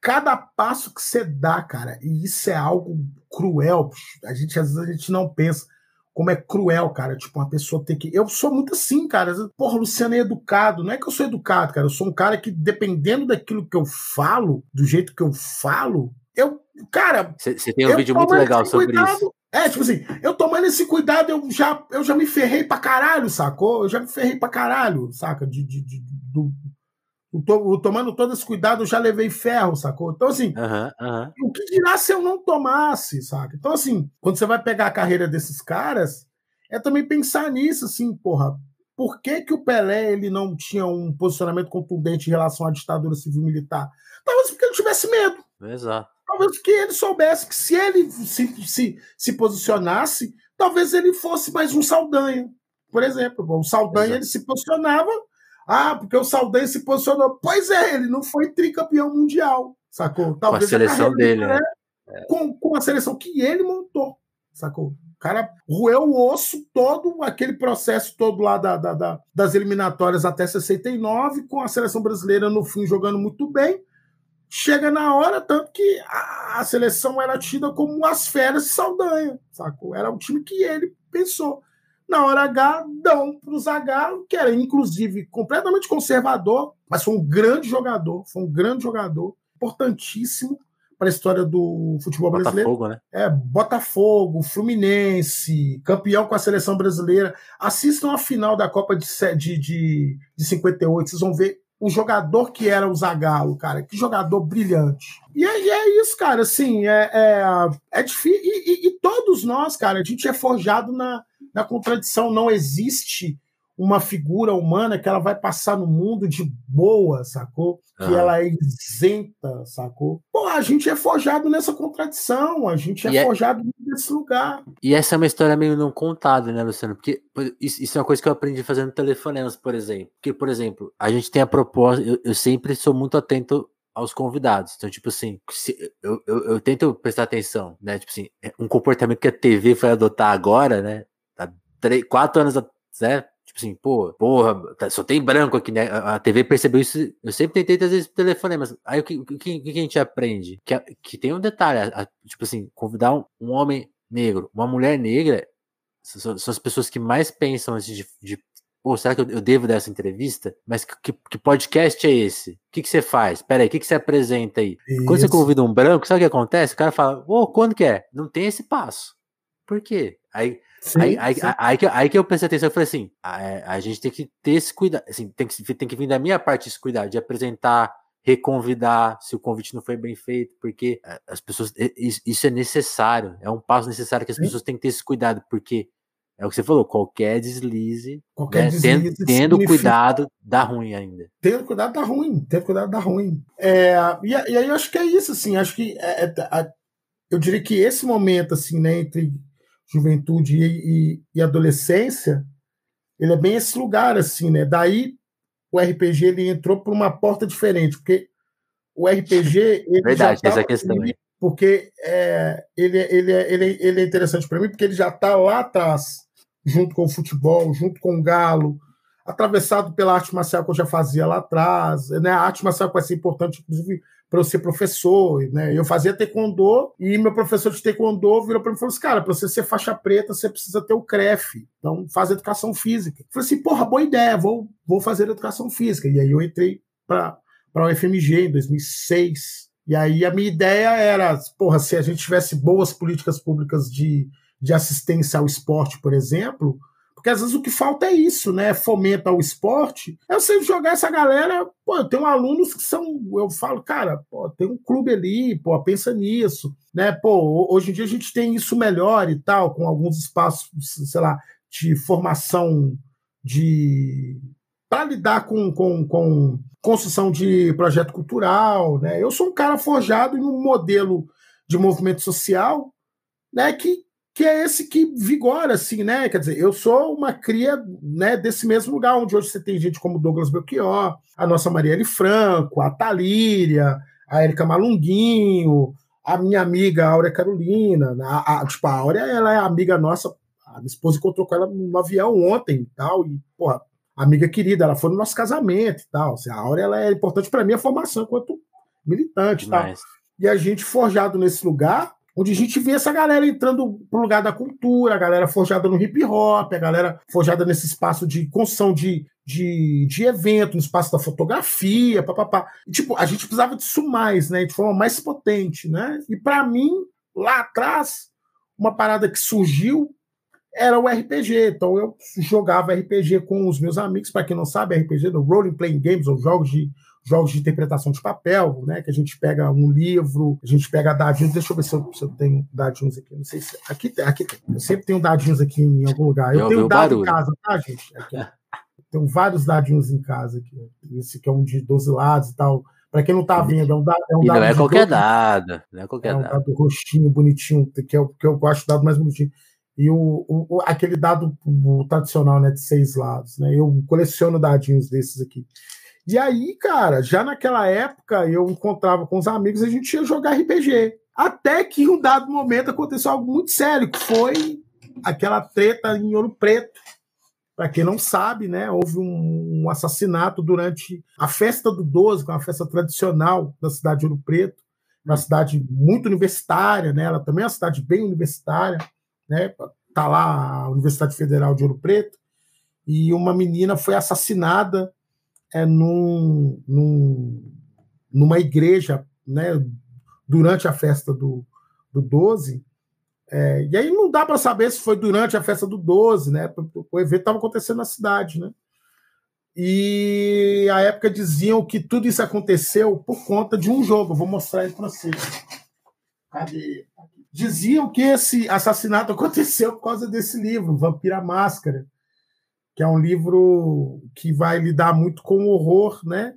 cada passo que você dá, cara. E isso é algo cruel. A gente, às vezes a gente não pensa como é cruel, cara. Tipo, uma pessoa tem que... Eu sou muito assim, cara. Às vezes, porra, Luciano é educado. Não é que eu sou educado, cara. Eu sou um cara que, dependendo daquilo que eu falo, do jeito que eu falo, eu... Cara... Você tem um vídeo muito legal sobre cuidado, isso. É, tipo assim, eu tomando esse cuidado, eu já, eu já me ferrei pra caralho, sacou? Eu já me ferrei pra caralho, saca? De, de, de, do, eu to, eu tomando todo esse cuidado, eu já levei ferro, sacou? Então, assim, uhum, uhum. o que dirá se eu não tomasse, saca? Então, assim, quando você vai pegar a carreira desses caras, é também pensar nisso, assim, porra, por que que o Pelé, ele não tinha um posicionamento contundente em relação à ditadura civil-militar? Talvez porque ele tivesse medo. Exato. Talvez que ele soubesse que se ele se, se, se posicionasse, talvez ele fosse mais um Saldanha. Por exemplo, o Saldanha Exato. Ele se posicionava, ah, porque o Saldanha se posicionou. Pois é, ele não foi tricampeão mundial, sacou? Talvez com a seleção dele, né? Com, com a seleção que ele montou, sacou? O cara roeu o osso todo, aquele processo todo lá da, da, da, das eliminatórias até sessenta e nove, com a seleção brasileira no fim jogando muito bem. Chega na hora, tanto que a, a seleção era tida como as feras de Saldanha, sacou? Era o time que ele pensou. Na hora H, dão para o Zagalo, que era, inclusive, completamente conservador, mas foi um grande jogador, foi um grande jogador, importantíssimo para a história do futebol brasileiro. Botafogo, né? É, Botafogo, Fluminense, campeão com a seleção brasileira. Assistam a final da Copa de, de, de, de cinquenta e oito, vocês vão ver o jogador que era o Zagalo, cara. Que jogador brilhante. E é, e é isso, cara. Assim, é, é, é difícil. E, e, e todos nós, cara, a gente é forjado na, na contradição. Não existe uma figura humana que ela vai passar no mundo de boa, sacou? Que ah. ela é isenta, sacou? Pô, a gente é forjado nessa contradição. A gente é e forjado é... nesse lugar. E essa é uma história meio não contada, né, Luciano? Porque isso é uma coisa que eu aprendi fazendo telefonemas, por exemplo. Porque, por exemplo, a gente tem a proposta... Eu, eu sempre sou muito atento aos convidados. Então, tipo assim, se, eu, eu, eu tento prestar atenção, né? Tipo assim, um comportamento que a T V foi adotar agora, né? Há três, quatro anos atrás, né? Tipo assim, pô, porra, só tem branco aqui, né? A T V percebeu isso. Eu sempre tentei, às vezes, telefonar, mas aí o que, o que, o que a gente aprende? Que, que tem um detalhe, a, a, tipo assim, convidar um, um homem negro, uma mulher negra, são, são as pessoas que mais pensam antes de, de ou será que eu, eu devo dar essa entrevista? Mas que, que podcast é esse? O que, que você faz? Peraí, o que, que você apresenta aí? Isso. Quando você convida um branco, sabe o que acontece? O cara fala, ô, oh, quando que é? Não tem esse passo. Por quê? Aí, sim, aí, sim. Aí, aí, aí, que, aí que eu prestei atenção, eu falei assim, a, a gente tem que ter esse cuidado, assim, tem, que, tem que vir da minha parte esse cuidado de apresentar, reconvidar, se o convite não foi bem feito, porque as pessoas, isso é necessário, é um passo necessário que as sim. pessoas têm que ter esse cuidado, porque é o que você falou, qualquer deslize, qualquer né, deslize tendo, tendo significa... cuidado, dá ruim ainda. Tendo cuidado, dá ruim. Tendo cuidado, dá ruim. É, e, e aí eu acho que é isso, assim, acho que é, é, a, eu diria que esse momento, assim, né, entre juventude e, e, e adolescência, ele é bem esse lugar, assim, né, daí o R P G, ele entrou por uma porta diferente, porque o R P G... Ele verdade, já essa questão aí. Porque é, ele, ele, ele, ele é interessante para mim, porque ele já está lá atrás, junto com o futebol, junto com o galo, atravessado pela arte marcial que eu já fazia lá atrás, né? A arte marcial vai ser importante, inclusive, para eu ser professor, né? Eu fazia taekwondo e meu professor de taekwondo virou para mim e falou assim, cara, para você ser faixa preta, você precisa ter o C R E F, então faz educação física. Eu falei assim, porra, boa ideia, vou, vou fazer educação física. E aí eu entrei para a U F M G em dois mil e seis, e aí a minha ideia era, porra, se a gente tivesse boas políticas públicas de de assistência ao esporte, por exemplo, porque às vezes o que falta é isso, né? Fomenta o esporte. Eu sei jogar essa galera, pô, eu tenho alunos que são, eu falo, cara, pô, tem um clube ali, pô, pensa nisso, né? Pô, hoje em dia a gente tem isso melhor e tal, com alguns espaços, sei lá, de formação de... para lidar com, com, com construção de projeto cultural, né? Eu sou um cara forjado em um modelo de movimento social, né, que que é esse que vigora, assim, né? Quer dizer, eu sou uma cria, né, desse mesmo lugar, onde hoje você tem gente como Douglas Belchior, a nossa Marielle Franco, a Talíria, a Érica Malunguinho, a minha amiga Áurea Carolina, a, a, tipo, a Áurea, ela é amiga nossa, a minha esposa encontrou com ela no avião ontem e tal, e, porra, amiga querida, ela foi no nosso casamento e tal, assim, a Áurea, ela é importante pra minha formação enquanto militante e tal. Nice. E a gente forjado nesse lugar, onde a gente vê essa galera entrando pro lugar da cultura, a galera forjada no hip-hop, a galera forjada nesse espaço de construção de, de, de evento, no espaço da fotografia, papapá. Tipo, a gente precisava disso mais, né? De forma mais potente, né? E para mim, lá atrás, uma parada que surgiu era o R P G. Então eu jogava R P G com os meus amigos, para quem não sabe, R P G é Role Playing Games, ou jogos de... jogos de interpretação de papel, né? Que a gente pega um livro, a gente pega dadinhos. Deixa eu ver se eu, se eu tenho dadinhos aqui. Não sei se. Aqui tem. Aqui, eu sempre tenho dadinhos aqui em algum lugar. Eu, eu tenho dado barulho em casa, tá, gente? Aqui, tenho vários dadinhos em casa aqui. Esse aqui é um de doze lados e tal. Para quem não tá vendo, é um dado. É um e dado não é qualquer dois, dado. Não é qualquer é um dado. Dado rostinho, bonitinho, que eu, que eu gosto do dado mais bonitinho. E o, o, aquele dado o tradicional, né? De seis lados, né? Eu coleciono dadinhos desses aqui. E aí, cara, já naquela época eu encontrava com os amigos e a gente ia jogar R P G. Até que em um dado momento aconteceu algo muito sério, que foi aquela treta em Ouro Preto. Para quem não sabe, né, houve um, um assassinato durante a festa do doze, que é uma festa tradicional da cidade de Ouro Preto, uma cidade muito universitária, né? Ela também é uma cidade bem universitária, né? Tá lá a Universidade Federal de Ouro Preto, e uma menina foi assassinada é num, num, numa igreja, né, durante a festa do, do doze, é, e aí não dá para saber se foi durante a festa do doze, né, o evento estava acontecendo na cidade, né, e à época diziam que tudo isso aconteceu por conta de um jogo, eu vou mostrar aí para vocês. Cadê? Diziam que esse assassinato aconteceu por causa desse livro, Vampira Máscara, que é um livro que vai lidar muito com o horror, né?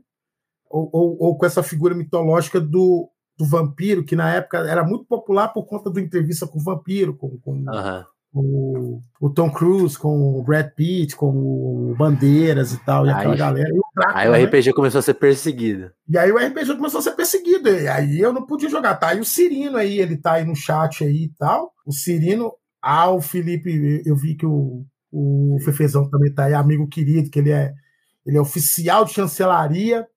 Ou, ou, ou com essa figura mitológica do, do vampiro, que na época era muito popular por conta da Entrevista com o Vampiro, com, com, uh-huh. com o Tom Cruise, com o Brad Pitt, com o Bandeiras e tal, e aí, aquela galera. E o Drácula, aí o R P G, né, começou a ser perseguido. E aí o R P G começou a ser perseguido, e aí eu não podia jogar. Tá aí o Cirino aí, ele tá aí no chat aí e tal. O Cirino, ah, o Felipe, eu vi que o O Fefezão também está aí, amigo querido, que ele é, ele é oficial de chancelaria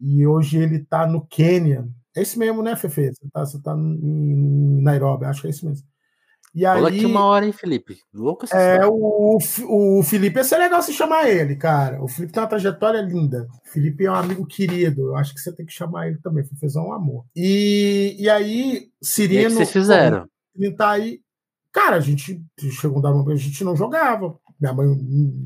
e hoje ele está no Quênia. É isso mesmo, né, Fefe? Você está tá em Nairobi, acho que é isso mesmo. E aí, daqui uma hora, hein, Felipe? Louco essa é, o, o Felipe, ia ser legal se chamar ele, cara. O Felipe tem uma trajetória linda. O Felipe é um amigo querido. Eu acho que você tem que chamar ele também. Felipe fez um amor. E, e aí, Cirino... E aí que vocês fizeram? Ele tá aí... Cara, a gente chegou a dar uma... A gente não jogava. Minha mãe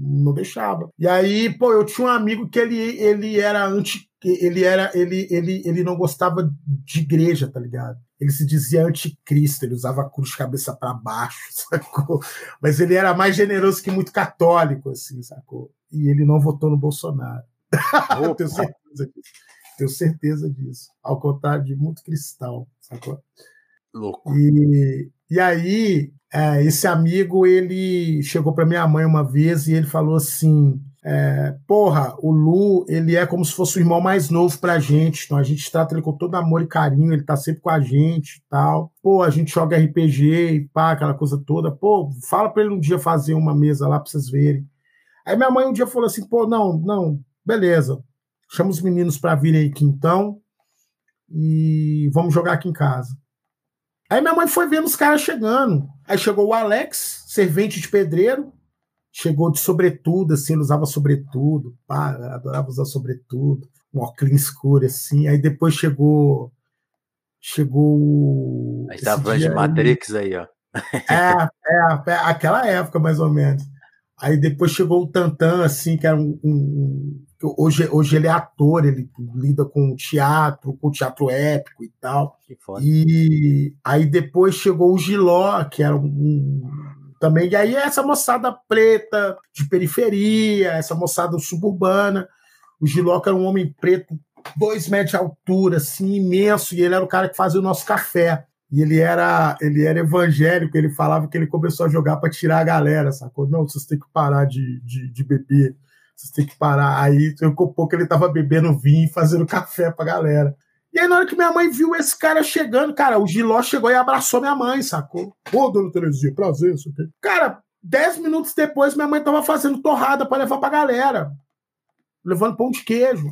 não deixava. E aí, pô, eu tinha um amigo que ele, ele era anti... Ele, era, ele, ele, ele não gostava de igreja, tá ligado? Ele se dizia anticristo, ele usava a cruz de cabeça para baixo, sacou? Mas ele era mais generoso que muito católico, assim, sacou? E ele não votou no Bolsonaro. Eu tenho certeza disso. Tenho certeza disso. Ao contrário de muito cristão, sacou? Louco. E, e aí, é, esse amigo, ele chegou para minha mãe uma vez e ele falou assim... É, porra, o Lu, ele é como se fosse o irmão mais novo pra gente, então a gente trata ele com todo amor e carinho, ele tá sempre com a gente e tal, pô, a gente joga R P G e pá, aquela coisa toda, pô, fala pra ele um dia fazer uma mesa lá pra vocês verem. Aí minha mãe um dia falou assim, pô, não, não, beleza, chama os meninos pra virem aqui então e vamos jogar aqui em casa. Aí minha mãe foi vendo os caras chegando, aí chegou o Alex, servente de pedreiro, chegou de sobretudo, assim, ele usava sobretudo, pá, adorava usar sobretudo, um óculos escuro, assim, aí depois chegou, chegou... Aí tava de Matrix aí, ó. É, é, é, aquela época, mais ou menos. Aí depois chegou o Tantan, assim, que era um... um hoje, hoje ele é ator, ele lida com teatro, com teatro épico e tal. Que foda. E aí depois chegou o Giló, que era um... um também, e aí essa moçada preta de periferia, essa moçada suburbana, o Giló era um homem preto, dois metros de altura, assim, imenso, e ele era o cara que fazia o nosso café, e ele era, ele era evangélico, ele falava que ele começou a jogar para tirar a galera, sacou? Não, vocês têm que parar de, de, de beber, vocês têm que parar, aí daqui a pouco ele tava bebendo vinho e fazendo café pra galera. E aí, na hora que minha mãe viu esse cara chegando, cara, o Giló chegou e abraçou minha mãe, sacou? Pô, dona Terezinha, prazer, isso aqui. Cara, dez minutos depois, minha mãe tava fazendo torrada pra levar pra galera. Levando pão de queijo.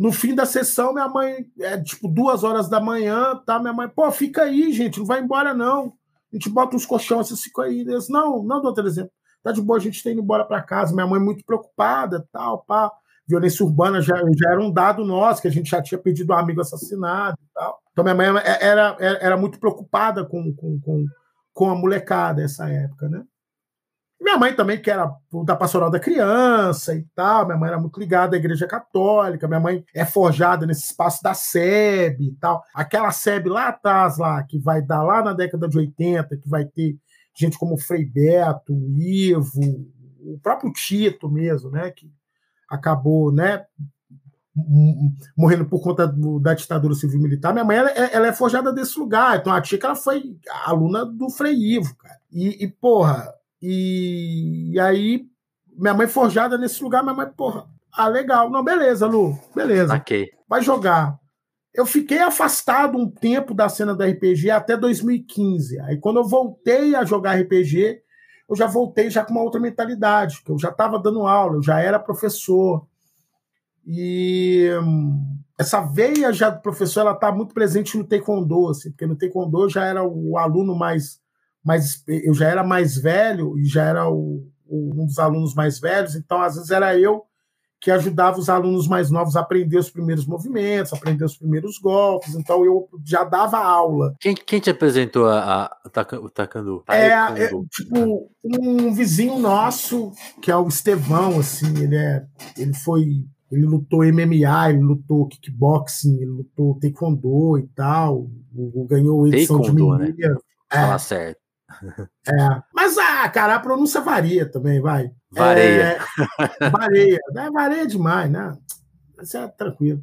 No fim da sessão, minha mãe, é tipo duas horas da manhã, tá? Minha mãe, pô, fica aí, gente, não vai embora, não. A gente bota uns colchões, vocês ficam aí. Disse, não, não, dona Terezinha, tá de boa, a gente tá indo embora pra casa. Minha mãe muito preocupada, tal, pá. Violência urbana já, já era um dado nosso, que a gente já tinha perdido um amigo assassinado e tal. Então minha mãe era, era, era muito preocupada com, com, com, com a molecada nessa época, né? Minha mãe também, que era da pastoral da criança e tal, minha mãe era muito ligada à igreja católica, minha mãe é forjada nesse espaço da S E B e tal. Aquela S E B lá atrás, lá, que vai dar lá na década de oitenta, que vai ter gente como o Frei Beto, o Ivo, o próprio Tito mesmo, né? Que acabou, né, morrendo por conta do, da ditadura civil-militar. Minha mãe ela, ela é forjada desse lugar. Então a tia que ela foi aluna do Frei Ivo, cara. E, e porra, e, e aí minha mãe forjada nesse lugar, minha mãe, porra, ah, legal. Não, beleza, Lu, beleza. Okay. Vai jogar. Eu fiquei afastado um tempo da cena da R P G até dois mil e quinze. Aí quando eu voltei a jogar R P G, eu já voltei já com uma outra mentalidade, porque eu já estava dando aula, eu já era professor. E essa veia já do professor, ela está muito presente no taekwondo, assim, porque no taekwondo eu já era o aluno mais, mais... Eu já era mais velho e já era o, o, um dos alunos mais velhos, então às vezes era eu que ajudava os alunos mais novos a aprender os primeiros movimentos, a aprender os primeiros golpes, então eu já dava aula. Quem, quem te apresentou a, a, a, o taekwondo? É, é, tipo, um vizinho nosso, que é o Estevão, assim, ele é, ele foi, ele lutou M M A, ele lutou kickboxing, ele lutou taekwondo e tal, ganhou edição taekwondo, de menina. Né? É. Fala certo. É. Mas, ah, cara, a pronúncia varia também, vai. Vareia. É, vareia, né? Vareia demais, né? Mas é tranquilo.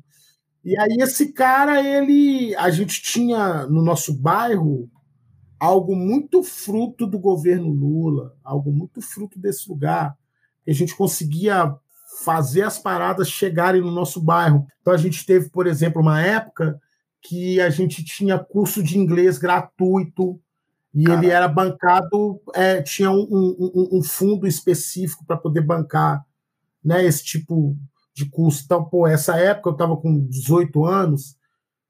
E aí esse cara, ele... A gente tinha no nosso bairro algo muito fruto do governo Lula, algo muito fruto desse lugar, que a gente conseguia fazer as paradas chegarem no nosso bairro. Então a gente teve, por exemplo, uma época que a gente tinha curso de inglês gratuito. E Caramba. Ele era bancado, é, tinha um, um, um fundo específico para poder bancar, né, esse tipo de curso. Então, pô, essa época eu estava com dezoito anos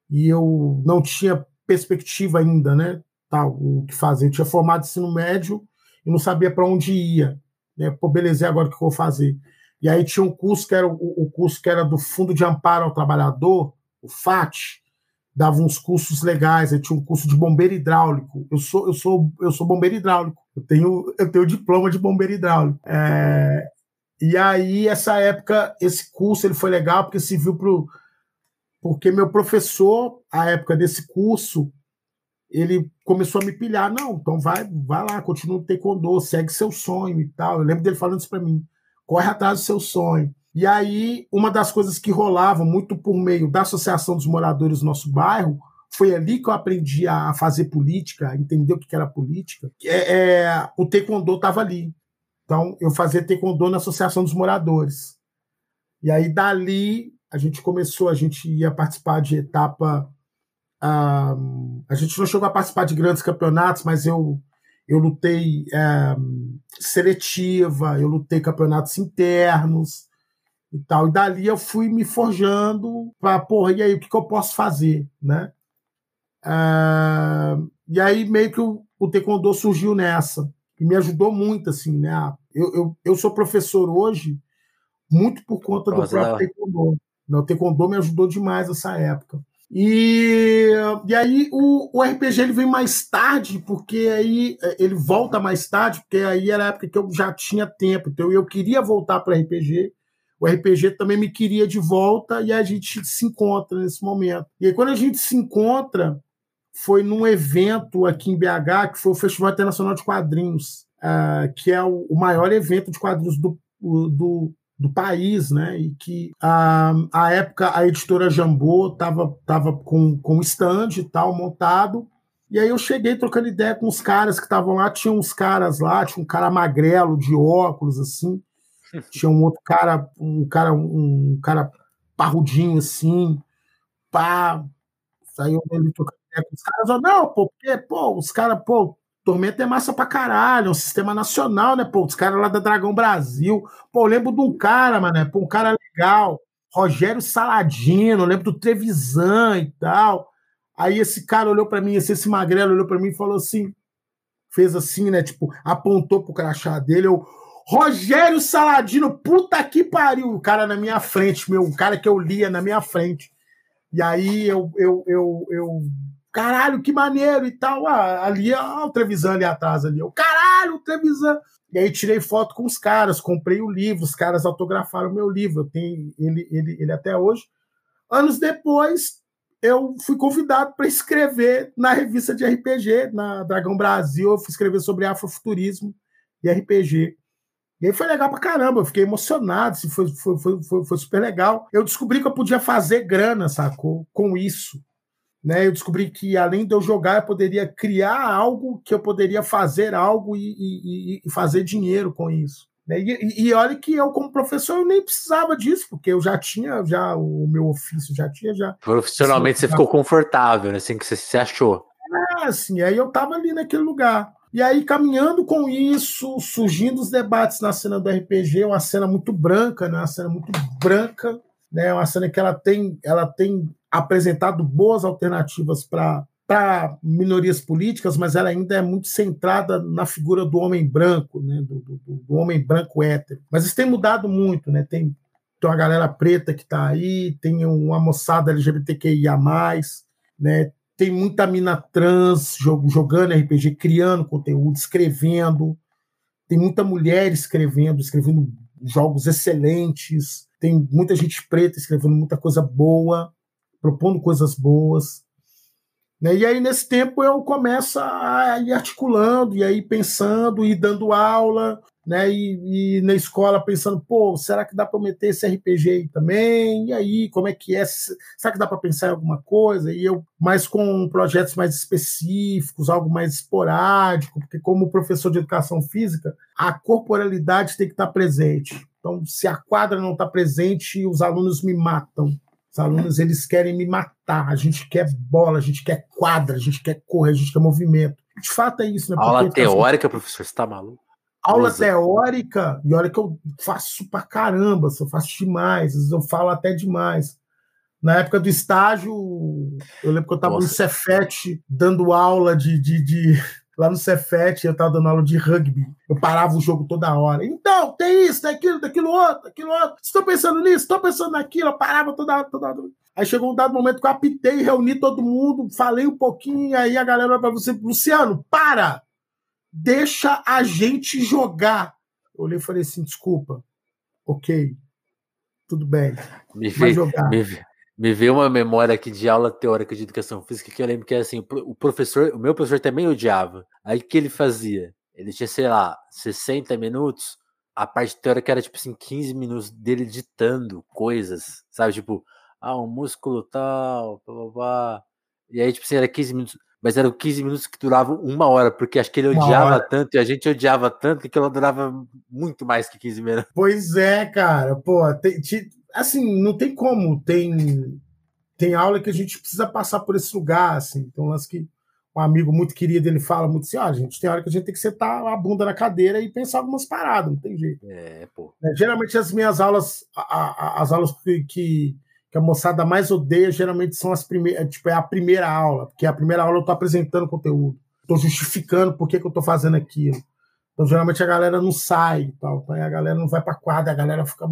e eu não tinha perspectiva ainda, né? tá? O que fazer? Eu tinha formado ensino médio e não sabia para onde ia, né? Pô, beleza, agora o que eu vou fazer? E aí tinha um curso que era o, o curso que era do Fundo de Amparo ao Trabalhador, o FAT, dava uns cursos legais. Aí tinha um curso de bombeiro hidráulico. Eu sou eu sou eu sou bombeiro hidráulico. Eu tenho eu tenho diploma de bombeiro hidráulico. É, e aí essa época esse curso ele foi legal porque serviu pro porque meu professor, à época desse curso, ele começou a me pilhar. Não, então vai, vai lá, continua no taekwondo, segue seu sonho e tal. Eu lembro dele falando isso para mim. Corre atrás do seu sonho. E aí, uma das coisas que rolava muito por meio da Associação dos Moradores do nosso bairro, foi ali que eu aprendi a fazer política, a entender o que era política. É, é, o taekwondo estava ali. Então, eu fazia taekwondo na Associação dos Moradores. E aí, dali, a gente começou, a gente ia participar de etapa... Um, a gente não chegou a participar de grandes campeonatos, mas eu, eu lutei é, seletiva, eu lutei campeonatos internos e tal. E dali eu fui me forjando para, porra, e aí, o que, que eu posso fazer, né? Uh, e aí meio que o, o taekwondo surgiu nessa. E me ajudou muito, assim, né? Eu, eu, eu sou professor hoje muito por conta Nossa, do próprio não. taekwondo. O taekwondo me ajudou demais nessa época. E, e aí o, o R P G ele vem mais tarde, porque aí ele volta mais tarde, porque aí era a época que eu já tinha tempo. Então eu queria voltar para R P G. O R P G também me queria de volta e a gente se encontra nesse momento. E aí, quando a gente se encontra, foi num evento aqui em B H, que foi o Festival Internacional de Quadrinhos, uh, que é o, o maior evento de quadrinhos do, do, do país, né? E que, uh, à época, a editora Jambô estava tava com, com stand e tal, montado. E aí eu cheguei trocando ideia com os caras que estavam lá. Tinha uns caras lá, tinha um cara magrelo, de óculos, assim. Tinha um outro cara, um cara, um cara parrudinho assim, pá, saiu ele tocando ideia com os caras, ó, não, pô, porque, pô, os caras, pô, Tormenta é massa pra caralho, é um sistema nacional, né, pô, os caras lá da Dragão Brasil, pô, eu lembro de um cara, mané, pô, um cara legal, Rogério Saladino, eu lembro do Trevisan e tal. Aí esse cara olhou pra mim, esse, esse magrelo olhou pra mim e falou assim, fez assim, né, tipo, apontou pro crachá dele, eu... Rogério Saladino, puta que pariu, o cara na minha frente, meu, o cara que eu lia na minha frente. E aí eu, eu, eu, eu caralho, que maneiro e tal, ah, ali, ah, o Trevisan ali atrás, ali, eu, caralho, o Trevisan. E aí tirei foto com os caras, comprei o livro, os caras autografaram o meu livro, eu tenho ele, ele, ele até hoje. Anos depois, eu fui convidado para escrever na revista de R P G, na Dragão Brasil, eu fui escrever sobre afrofuturismo e R P G. E aí foi legal pra caramba, eu fiquei emocionado, foi, foi, foi, foi super legal. Eu descobri que eu podia fazer grana, sacou? Com isso. Né? Eu descobri que, além de eu jogar, eu poderia criar algo, que eu poderia fazer algo e, e, e fazer dinheiro com isso. Né? E, e, e olha que eu, como professor, eu nem precisava disso, porque eu já tinha já o meu ofício, já tinha já... Profissionalmente você ficou confortável, né? Assim que você se achou. É, assim, aí eu tava ali naquele lugar. E aí, caminhando com isso, surgindo os debates na cena do R P G, uma cena muito branca, né? Uma cena muito branca, né? Uma cena que ela tem, ela tem apresentado boas alternativas para minorias políticas, mas ela ainda é muito centrada na figura do homem branco, né? do, do, do homem branco hétero. Mas isso tem mudado muito, né? Tem, tem uma galera preta que está aí, tem uma moçada L G B T Q I A mais, né? Tem muita mina trans jogando R P G, criando conteúdo, escrevendo. Tem muita mulher escrevendo, escrevendo jogos excelentes. Tem muita gente preta escrevendo muita coisa boa, propondo coisas boas. E aí, nesse tempo, eu começo a ir articulando, e aí pensando, e dando aula, né? E, e na escola pensando, pô, será que dá para meter esse R P G aí também? E aí, como é que é? Será que dá para pensar em alguma coisa? E eu, mas com projetos mais específicos, algo mais esporádico, porque como professor de educação física, a corporalidade tem que estar presente. Então, se a quadra não está presente, os alunos me matam. Os alunos, eles querem me matar. A gente quer bola, a gente quer quadra, a gente quer correr, a gente quer movimento. De fato é isso, né? Porque aula teórica, professor, você tá maluco? Aula teórica, e olha que eu faço pra caramba, eu faço demais, às vezes eu falo até demais. Na época do estágio, eu lembro que eu estava no Cefete dando aula de... de, de... Lá no Cefete, eu estava dando aula de rugby. Eu parava o jogo toda hora. Então, tem isso, tem aquilo, tem aquilo outro, tem aquilo outro. Vocês estão pensando nisso, estão pensando naquilo. Eu parava toda hora, toda hora. Aí chegou um dado momento que eu apitei, reuni todo mundo, falei um pouquinho, aí a galera olha para você, Luciano, para! Deixa a gente jogar. Eu olhei e falei assim, desculpa. Ok, tudo bem. Me vai vi, jogar. Me vi. Me veio uma memória aqui de aula teórica de educação física que eu lembro que era assim, o professor, o meu professor também odiava. Aí o que ele fazia? Ele tinha, sei lá, sessenta minutos, a parte teórica era tipo assim, quinze minutos dele ditando coisas, sabe? Tipo, ah, um músculo tal, blá, blá, blá. E aí tipo assim, era quinze minutos, mas eram quinze minutos que duravam uma hora, porque acho que ele odiava tanto, e a gente odiava tanto, que aquilo durava muito mais que quinze minutos. Pois é, cara, pô, te... te... assim, não tem como, tem, tem aula que a gente precisa passar por esse lugar, assim, tem um lance que um amigo muito querido, ele fala muito assim, ó, ah, gente, tem hora que a gente tem que sentar a bunda na cadeira e pensar algumas paradas, não tem jeito. É, pô. É, geralmente as minhas aulas, a, a, as aulas que, que a moçada mais odeia, geralmente são as primeiras, tipo, é a primeira aula, porque a primeira aula eu tô apresentando conteúdo, tô justificando por que que eu tô fazendo aquilo. Então, geralmente a galera não sai e tal, então a galera não vai pra quadra, a galera fica...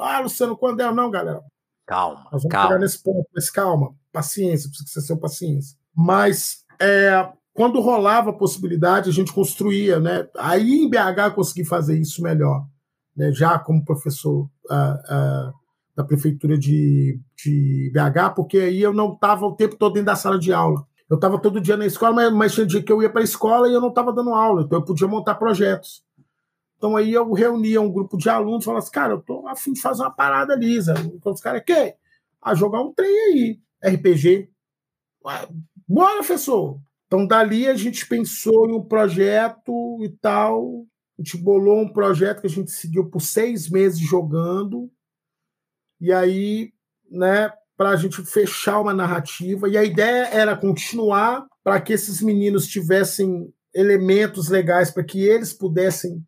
Ah, Luciano, quando é? Não, galera. Calma, nós vamos calma. Chegar nesse ponto, mas calma, paciência, precisa ser paciência. Mas, é, quando rolava a possibilidade, a gente construía, né? Aí em B H eu consegui fazer isso melhor, né? Já como professor ah, ah, da prefeitura de, de B H, porque aí eu não estava o tempo todo dentro da sala de aula. Eu estava todo dia na escola, mas, mas tinha dia que eu ia para a escola e eu não estava dando aula, então eu podia montar projetos. Então aí eu reunia um grupo de alunos e falava assim, cara, eu tô a fim de fazer uma parada lisa. Então os caras, quê? Ah, jogar um trem aí, R P G. Ué, bora, professor! Então dali a gente pensou em um projeto e tal, a gente bolou um projeto que a gente seguiu por seis meses jogando, e aí, né, pra gente fechar uma narrativa, e a ideia era continuar para que esses meninos tivessem elementos legais para que eles pudessem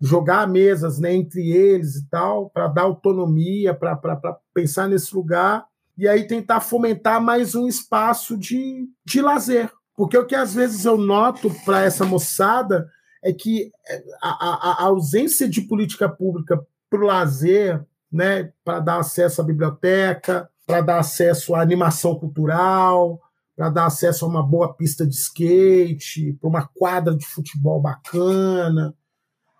jogar mesas, né, entre eles e tal, para dar autonomia, para pensar nesse lugar, e aí tentar fomentar mais um espaço de, de lazer. Porque o que às vezes eu noto para essa moçada é que a, a, a ausência de política pública para o lazer, né, para dar acesso à biblioteca, para dar acesso à animação cultural, para dar acesso a uma boa pista de skate, para uma quadra de futebol bacana...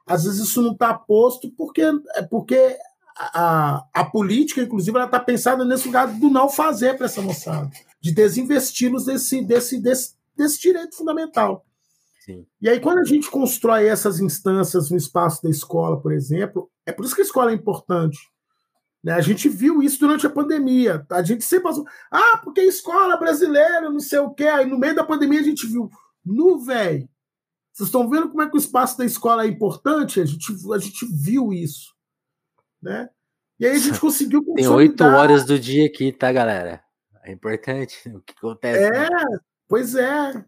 Às vezes isso não está posto porque, porque a, a política, inclusive, ela está pensada nesse lugar do não fazer para essa moçada, de desinvesti-los desse, desse, desse, desse direito fundamental. Sim. E aí, quando a gente constrói essas instâncias no espaço da escola, por exemplo, é por isso que a escola é importante. Né? A gente viu isso durante a pandemia. A gente sempre passou, ah, porque a escola brasileira, não sei o quê. Aí, no meio da pandemia, a gente viu, nu, velho. Vocês estão vendo como é que o espaço da escola é importante? A gente, a gente viu isso. Né? E aí a gente conseguiu consolidar. Tem oito horas do dia aqui, tá, galera? É importante o que acontece. É, né? Pois é.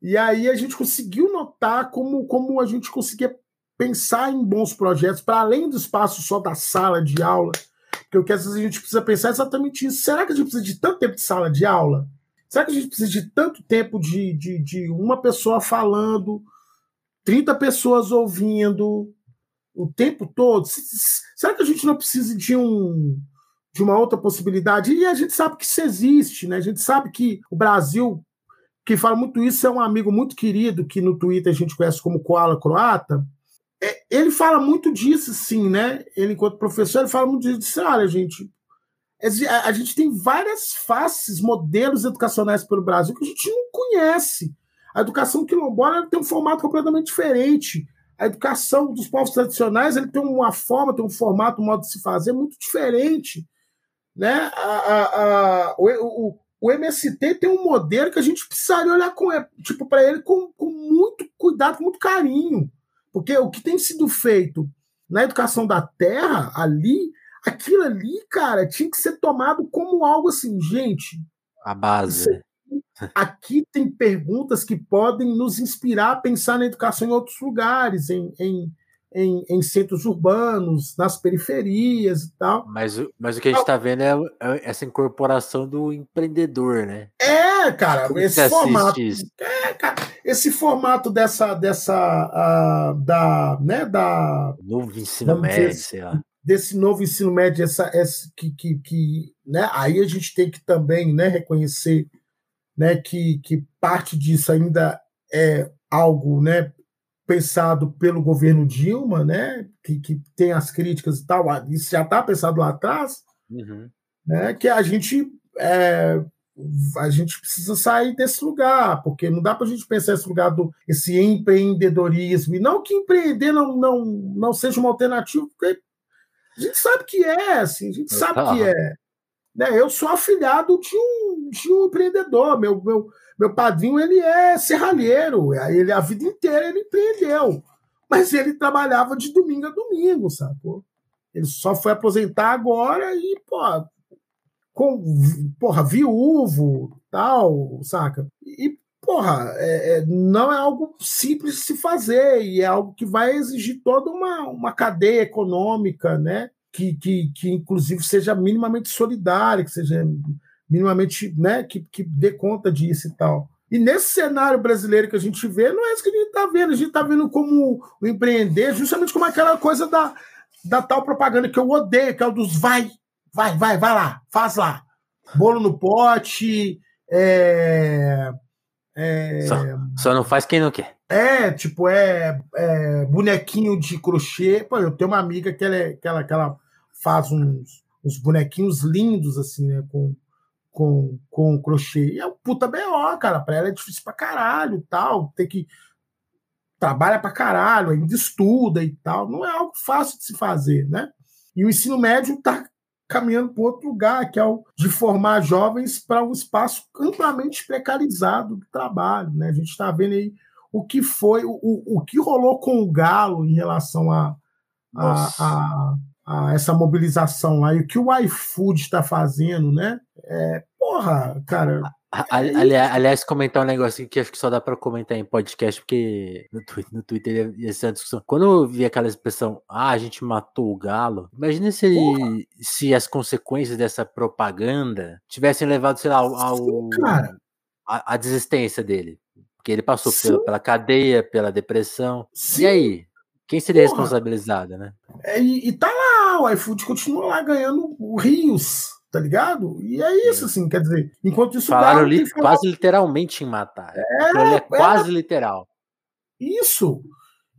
E aí a gente conseguiu notar como, como a gente conseguia pensar em bons projetos, para além do espaço só da sala de aula. Porque o que às vezes a gente precisa pensar é exatamente isso. Será que a gente precisa de tanto tempo de sala de aula? Será que a gente precisa de tanto tempo de, de, de uma pessoa falando, trinta pessoas ouvindo o tempo todo? Será que a gente não precisa de, um, de uma outra possibilidade? E a gente sabe que isso existe, né? A gente sabe que o Brasil, que fala muito isso, é um amigo muito querido, que no Twitter a gente conhece como Koala Croata, é, ele fala muito disso, sim, né? Ele, enquanto professor, ele fala muito disso, olha, gente, a gente tem várias faces, modelos educacionais pelo Brasil que a gente não conhece. A educação quilombola tem um formato completamente diferente. A educação dos povos tradicionais ele tem uma forma, tem um formato, um modo de se fazer muito diferente. Né? A, a, a, o, o, o M S T tem um modelo que a gente precisaria olhar para tipo, ele com, com muito cuidado, com muito carinho. Porque o que tem sido feito na educação da terra, ali, aquilo ali, cara, tinha que ser tomado como algo assim, gente... A base. Aqui, aqui tem perguntas que podem nos inspirar a pensar na educação em outros lugares, em, em, em, em centros urbanos, nas periferias e tal. Mas, mas o que a gente está vendo é, é essa incorporação do empreendedor, né? É, cara, como esse formato. É, cara, esse formato dessa, dessa uh, da, né, da novo ensino médio, dizer, sei lá. Desse novo ensino médio, essa, essa que, que, que, né? Aí a gente tem que também, né, reconhecer, né, que, que parte disso ainda é algo, né, pensado pelo governo Dilma, né, que, que tem as críticas e tal, isso já está pensado lá atrás, uhum. né, que a gente, é, a gente precisa sair desse lugar, porque não dá para a gente pensar esse lugar do esse empreendedorismo, e não que empreender não, não, não seja uma alternativa, porque a gente sabe que é, assim, a gente sabe que é. Né, eu sou afilhado de um, de um empreendedor, meu... meu Meu padrinho, ele é serralheiro, ele, a vida inteira ele empreendeu, mas ele trabalhava de domingo a domingo, sabe? Ele só foi aposentar agora e, pô, com, porra, viúvo, tal, saca? E, porra, é, não é algo simples de se fazer, e é algo que vai exigir toda uma, uma cadeia econômica, né? Que, que, que, inclusive, seja minimamente solidária, que seja... minimamente, né, que, que dê conta disso e tal. E nesse cenário brasileiro que a gente vê, não é isso que a gente está vendo. A gente está vendo como o empreender, justamente como aquela coisa da, da tal propaganda que eu odeio, que é o dos vai, vai, vai, vai lá, faz lá. Bolo no pote, é... é só, só não faz quem não quer. É, tipo, é, é bonequinho de crochê. Pô, eu tenho uma amiga que ela, é, que ela, que ela faz uns, uns bonequinhos lindos, assim, né, com com, com crochê, e é um puta B O, cara, pra ela é difícil pra caralho e tal, tem que trabalha pra caralho, ainda estuda e tal, não é algo fácil de se fazer, né? E o ensino médio tá caminhando para outro lugar, que é o de formar jovens para um espaço amplamente precarizado do trabalho, né? A gente tá vendo aí o que foi, o, o que rolou com o Galo em relação a, a, a, a essa mobilização lá, e o que o iFood está fazendo, né? É, porra, cara. Ali, ali, aliás, comentar um negócio que acho que só dá pra comentar em podcast, porque no Twitter, no Twitter ia ser uma discussão. Quando eu vi aquela expressão, ah, a gente matou o Galo, imagina se, se as consequências dessa propaganda tivessem levado, sei lá, ao, ao, a, a desistência dele. Porque ele passou pela, pela cadeia, pela depressão. Sim. E aí? Quem seria porra. responsabilizada, né? É, e, e tá lá, o iFood continua lá ganhando rios, tá ligado? E é isso, assim, quer dizer, enquanto isso... Falaram li- falado... quase literalmente em matar. É, é quase é... literal. Isso.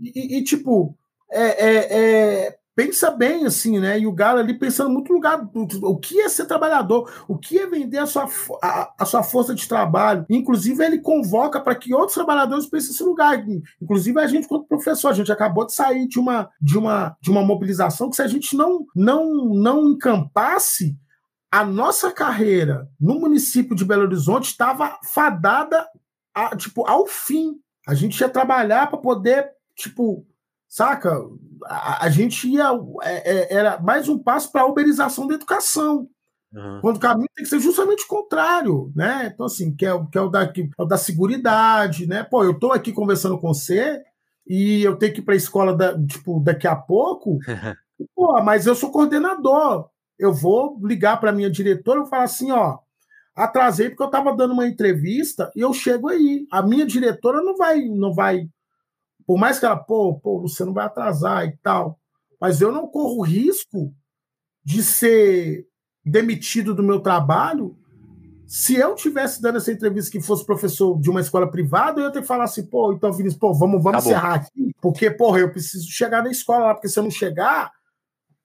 E, e tipo, é, é, é... pensa bem, assim, né? E o Galo ali pensando muito no lugar, o que é ser trabalhador, o que é vender a sua, a, a sua força de trabalho. Inclusive, ele convoca para que outros trabalhadores pensem nesse lugar. Inclusive, a gente, quanto professor, a gente acabou de sair de uma, de uma, de uma mobilização que, se a gente não, não, não encampasse, a nossa carreira no município de Belo Horizonte estava fadada a, tipo, ao fim. A gente ia trabalhar para poder, tipo, saca? A, a gente ia... É, é, era mais um passo para a uberização da educação. Uhum. Quando o caminho tem que ser justamente o contrário, né? Então, assim, que é, que é o da, que é o da seguridade, né? Pô, eu estou aqui conversando com você e eu tenho que ir para a escola da, tipo, daqui a pouco. Pô, mas eu sou coordenador. Eu vou ligar para a minha diretora e vou falar assim, ó, atrasei porque eu estava dando uma entrevista e eu chego aí. A minha diretora não vai, não vai, por mais que ela, pô, pô, você não vai atrasar e tal, mas eu não corro risco de ser demitido do meu trabalho. Se eu tivesse dando essa entrevista que fosse professor de uma escola privada, eu ia ter que falar assim, pô, então, Vinícius, pô, vamos, vamos encerrar aqui, porque, porra, eu preciso chegar na escola lá, porque se eu não chegar...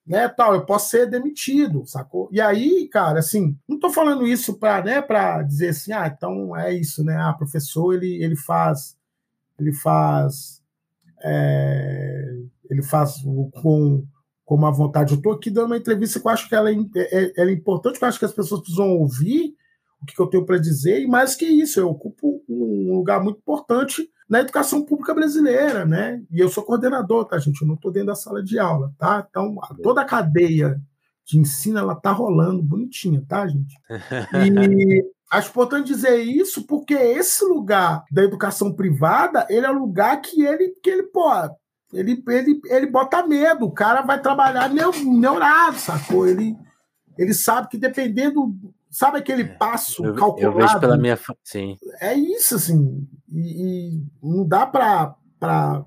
né, tal, eu posso ser demitido, sacou? E aí, cara, assim, não tô falando isso pra, né, pra dizer assim, ah, então é isso, né, ah, professor, ele, ele faz, ele faz, é, ele faz com, com uma vontade. Eu tô aqui dando uma entrevista que eu acho que ela é, é, ela é importante, que eu acho que as pessoas precisam ouvir o que, que eu tenho pra dizer, e mais que isso, eu ocupo um lugar muito importante na educação pública brasileira, né? E eu sou coordenador, tá, gente? Eu não estou dentro da sala de aula, tá? Então, toda a cadeia de ensino, ela tá rolando bonitinha, tá, gente? E acho importante dizer isso porque esse lugar da educação privada, ele é um lugar que ele, que ele pô, Ele, ele, ele bota medo, o cara vai trabalhar neurado, sacou? Ele, ele sabe que dependendo... Sabe aquele passo eu, calculado? Eu vejo pela minha... Sim. É isso, assim. E, e não dá pra, pra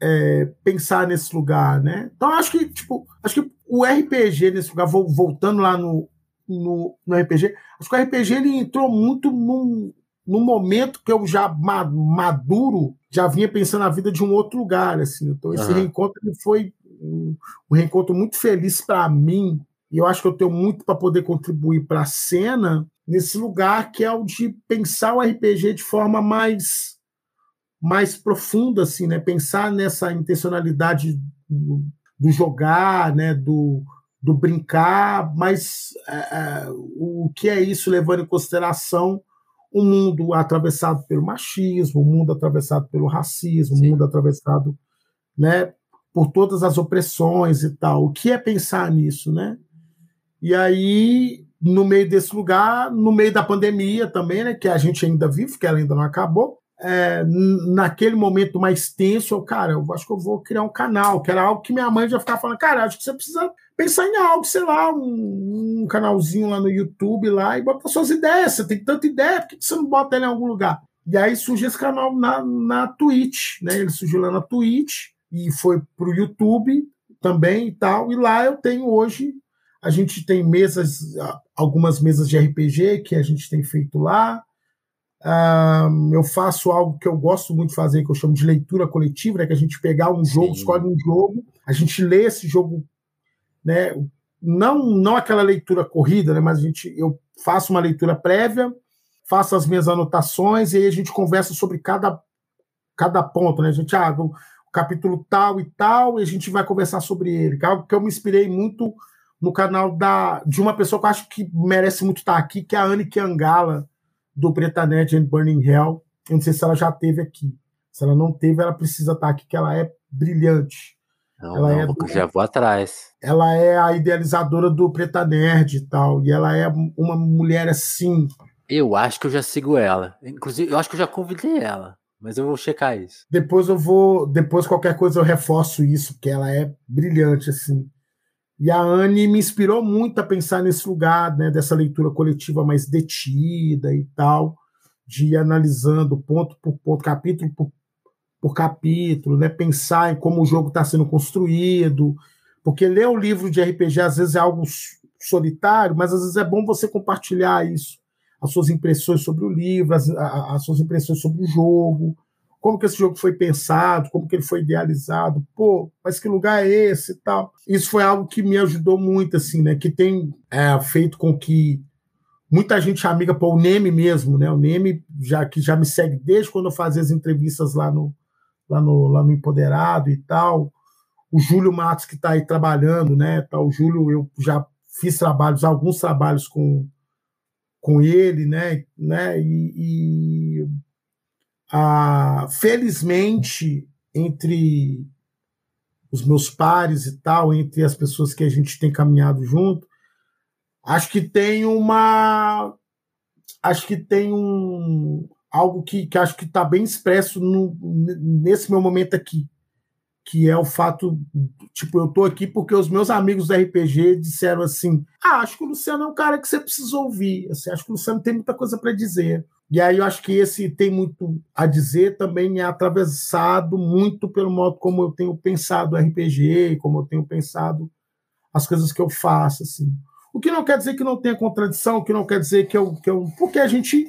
é, pensar nesse lugar, né? Então, acho que, tipo, acho que o R P G nesse lugar, voltando lá no, no, no R P G, acho que o R P G ele entrou muito num, num momento que eu já maduro, já vinha pensando na vida de um outro lugar, assim. Então, esse uhum. reencontro ele foi um, um reencontro muito feliz pra mim, e eu acho que eu tenho muito para poder contribuir para a cena nesse lugar que é o de pensar o R P G de forma mais, mais profunda, assim, né? Pensar nessa intencionalidade do, do jogar, né? do, do brincar, mas é, o que é isso levando em consideração o mundo atravessado pelo machismo, o mundo atravessado pelo racismo, Sim. o mundo atravessado, né? por todas as opressões e tal. O que é pensar nisso, né? E aí, no meio desse lugar, no meio da pandemia também, né, que a gente ainda vive, que ela ainda não acabou, é, naquele momento mais tenso, eu, cara, eu acho que eu vou criar um canal, que era algo que minha mãe já ficava falando, cara, acho que você precisa pensar em algo, sei lá, um, um canalzinho lá no YouTube, lá, e botar suas ideias, você tem tanta ideia, por que você não bota ele em algum lugar? E aí surgiu esse canal na, na Twitch, né, ele surgiu lá na Twitch, e foi pro YouTube também e tal, e lá eu tenho hoje... A gente tem mesas, algumas mesas de R P G que a gente tem feito lá. Um, eu faço algo que eu gosto muito de fazer, que eu chamo de leitura coletiva, né? Que a gente pegar um jogo, Sim. escolhe um jogo, a gente lê esse jogo, né? Não, não aquela leitura corrida, né? Mas a gente, eu faço uma leitura prévia, faço as minhas anotações e aí a gente conversa sobre cada, cada ponto, né? A gente, ah, o capítulo tal e tal, e a gente vai conversar sobre ele. Algo que eu me inspirei muito no canal da, de uma pessoa que eu acho que merece muito estar aqui, que é a Annick Angala, do Bretanete and Burning Hell. Eu não sei se ela já esteve aqui. Se ela não teve, ela precisa estar aqui, que ela é brilhante. Não, ela não, é do, já vou atrás. Ela é a idealizadora do Preta Nerd e tal, e ela é uma mulher assim... Eu acho que eu já sigo ela. Inclusive, eu acho que eu já convidei ela, mas eu vou checar isso. Depois eu vou... Depois qualquer coisa eu reforço isso, porque ela é brilhante, assim. E a Anne me inspirou muito a pensar nesse lugar, né, dessa leitura coletiva mais detida e tal, de ir analisando ponto por ponto, capítulo por, por capítulo, né, pensar em como o jogo está sendo construído, porque ler um livro de R P G às vezes é algo solitário, mas às vezes é bom você compartilhar isso, as suas impressões sobre o livro, as, as suas impressões sobre o jogo, como que esse jogo foi pensado, como que ele foi idealizado, pô, mas que lugar é esse e tal. Isso foi algo que me ajudou muito, assim, né, que tem é, feito com que muita gente amiga, pô, o Neme mesmo, né, o Neme, já, que já me segue desde quando eu fazia as entrevistas lá no, lá no, lá no Empoderado e tal, o Júlio Matos que tá aí trabalhando, né, tá, o Júlio, eu já fiz trabalhos, alguns trabalhos com, com ele, né, né, e... e... Ah, felizmente, entre os meus pares e tal, entre as pessoas que a gente tem caminhado junto, acho que tem uma acho que tem um algo que, que acho que está bem expresso no, nesse meu momento aqui, que é o fato, tipo, eu estou aqui porque os meus amigos do R P G disseram assim, ah, acho que o Luciano é um cara que você precisa ouvir, assim, acho que o Luciano tem muita coisa para dizer. E aí eu acho que esse tem muito a dizer também é atravessado muito pelo modo como eu tenho pensado o R P G, como eu tenho pensado as coisas que eu faço, assim. O que não quer dizer que não tenha contradição, o que não quer dizer que eu... Que eu porque a gente,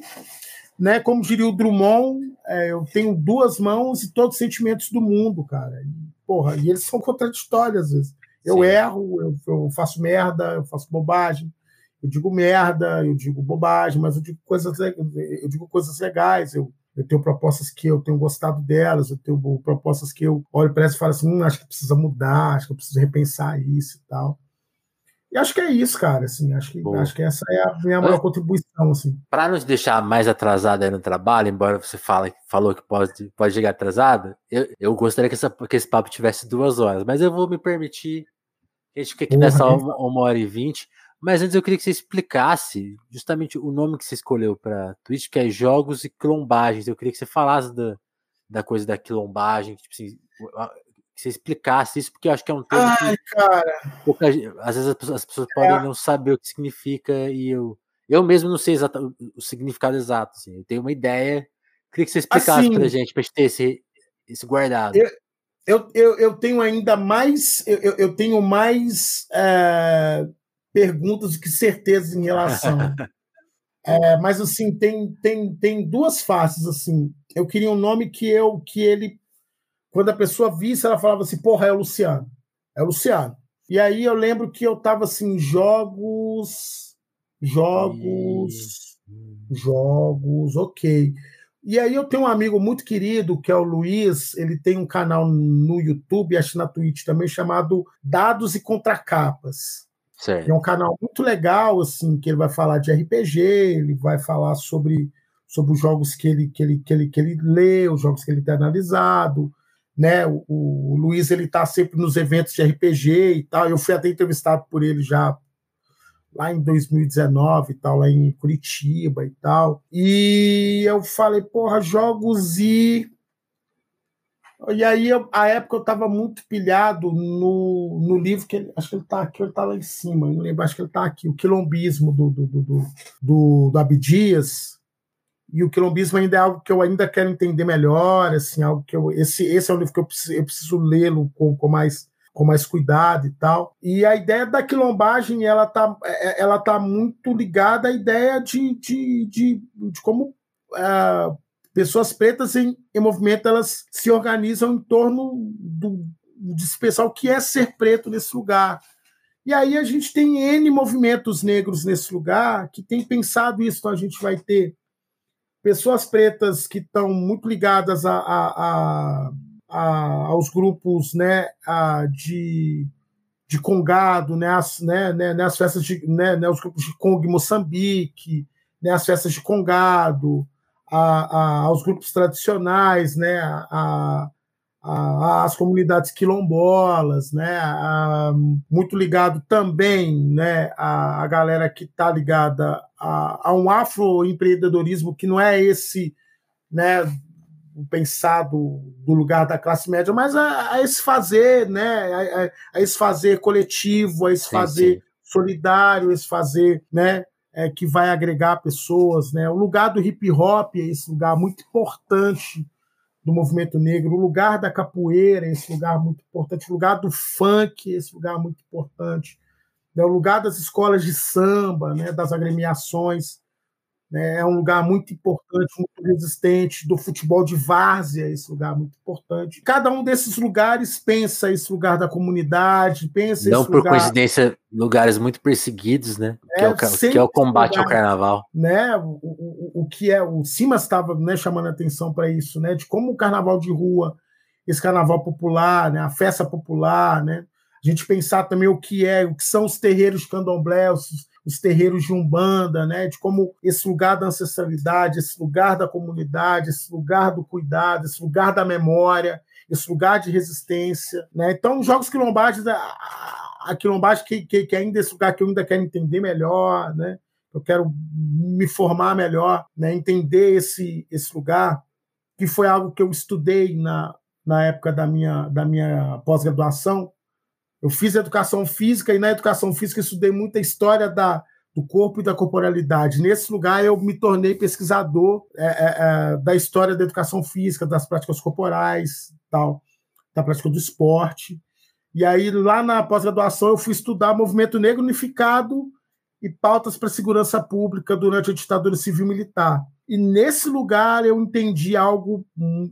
né, como diria o Drummond, é, eu tenho duas mãos e todos os sentimentos do mundo, cara. E, porra, e eles são contraditórios às vezes. Eu Sim. erro, eu, eu faço merda, eu faço bobagem. Eu digo merda, eu digo bobagem, mas eu digo coisas, eu digo coisas legais, eu, eu tenho propostas que eu tenho gostado delas, eu tenho propostas que eu olho para elas e falo assim, hum, acho que precisa mudar, acho que eu preciso repensar isso e tal. E acho que é isso, cara, assim, acho que, acho que essa é a minha maior contribuição, assim. Para não te deixar mais atrasado aí no trabalho, embora você fale, falou que pode, pode chegar atrasado, eu, eu gostaria que, essa, que esse papo tivesse duas horas, mas eu vou me permitir, a gente fica aqui Porra, nessa uma, uma hora e vinte. Mas antes eu queria que você explicasse justamente o nome que você escolheu para Twitch, que é Jogos e Quilombagens. Eu queria que você falasse da, da coisa da quilombagem, tipo assim, que você explicasse isso, porque eu acho que é um termo Ai, que cara. Pouca, às vezes as pessoas, as pessoas é. podem não saber o que significa, e eu, eu mesmo não sei exata, o significado exato, assim, eu tenho uma ideia, queria que você explicasse assim, pra gente, pra gente ter esse, esse guardado. Eu, eu, eu, eu tenho ainda mais, eu, eu tenho mais é, perguntas do que certezas em relação... É, mas assim, tem, tem, tem duas faces, assim. Eu queria um nome que eu, que ele, quando a pessoa visse, ela falava assim, porra, é o Luciano. É o Luciano. E aí eu lembro que eu tava assim, jogos, jogos, e... jogos, ok. E aí eu tenho um amigo muito querido, que é o Luiz, ele tem um canal no YouTube, acho na Twitch também, chamado Dados e Contracapas. Certo. É um canal muito legal, assim, que ele vai falar de R P G, ele vai falar sobre, sobre os jogos que ele, que, ele, que, ele, que ele lê, os jogos que ele tem analisado, né? O, o Luiz, ele tá sempre nos eventos de R P G e tal. Eu fui até entrevistado por ele já lá em dois mil e dezenove e tal, lá em Curitiba e tal. E eu falei, porra, jogos e... E aí, eu, a época, eu estava muito pilhado no, no livro que ele, acho que ele está aqui, ele está lá em cima, eu não lembro, acho que ele está aqui, o quilombismo do, do, do, do, do Abdias. E o quilombismo ainda é algo que eu ainda quero entender melhor, assim, algo que eu, esse, esse é um livro que eu preciso, eu preciso lê-lo com, com, mais, com mais cuidado e tal. E a ideia da quilombagem, ela está ela tá muito ligada à ideia de, de, de, de como... Uh, pessoas pretas em, em movimento, elas se organizam em torno do, desse pessoal que é ser preto nesse lugar. E aí a gente tem N movimentos negros nesse lugar que tem pensado isso. Então a gente vai ter pessoas pretas que estão muito ligadas a, a, a, a, aos grupos, né, a, de, de congado, né, as, né, né, as festas de, né, né, os grupos de Congo e Moçambique, né, as festas de congado, A, a, aos grupos tradicionais, né, a, a, as comunidades quilombolas, né, a, muito ligado também, né, a, a galera que está ligada a, a um afroempreendedorismo que não é esse, né, pensado do lugar da classe média, mas a, a esse fazer, né, a, a esse fazer coletivo, a esse sim, fazer sim. solidário, a esse fazer, né, É, que vai agregar pessoas, né? O lugar do hip-hop é esse lugar muito importante do movimento negro, o lugar da capoeira é esse lugar muito importante, o lugar do funk é esse lugar muito importante, né? O lugar das escolas de samba, né? Das agremiações, né? É um lugar muito importante, muito resistente, do futebol de várzea é esse lugar muito importante. Cada um desses lugares pensa esse lugar da comunidade, pensa Não esse lugar... Não por coincidência... lugares muito perseguidos, né? É, que, é o, que é o combate lugar, ao carnaval. Né? O, o, o que é... O Simas estava, né, chamando a atenção para isso, né? De como o carnaval de rua, esse carnaval popular, né? A festa popular, né? A gente pensar também o que é, o que são os terreiros de candomblé, os, os terreiros de umbanda, né? De como esse lugar da ancestralidade, esse lugar da comunidade, esse lugar do cuidado, esse lugar da memória, esse lugar de resistência, né? Então, os Jogos Quilombagens... A quilombagem, que, que, que ainda é esse lugar que eu ainda quero entender melhor, né? Eu quero me formar melhor, né? Entender esse, esse lugar, que foi algo que eu estudei na, na época da minha, da minha pós-graduação. Eu fiz educação física e na educação física eu estudei muita história da, do corpo e da corporalidade. Nesse lugar eu me tornei pesquisador é, é, é, da história da educação física, das práticas corporais, tal, da prática do esporte. E aí, lá na pós-graduação, eu fui estudar movimento negro unificado e pautas para segurança pública durante a ditadura civil-militar. E nesse lugar eu entendi algo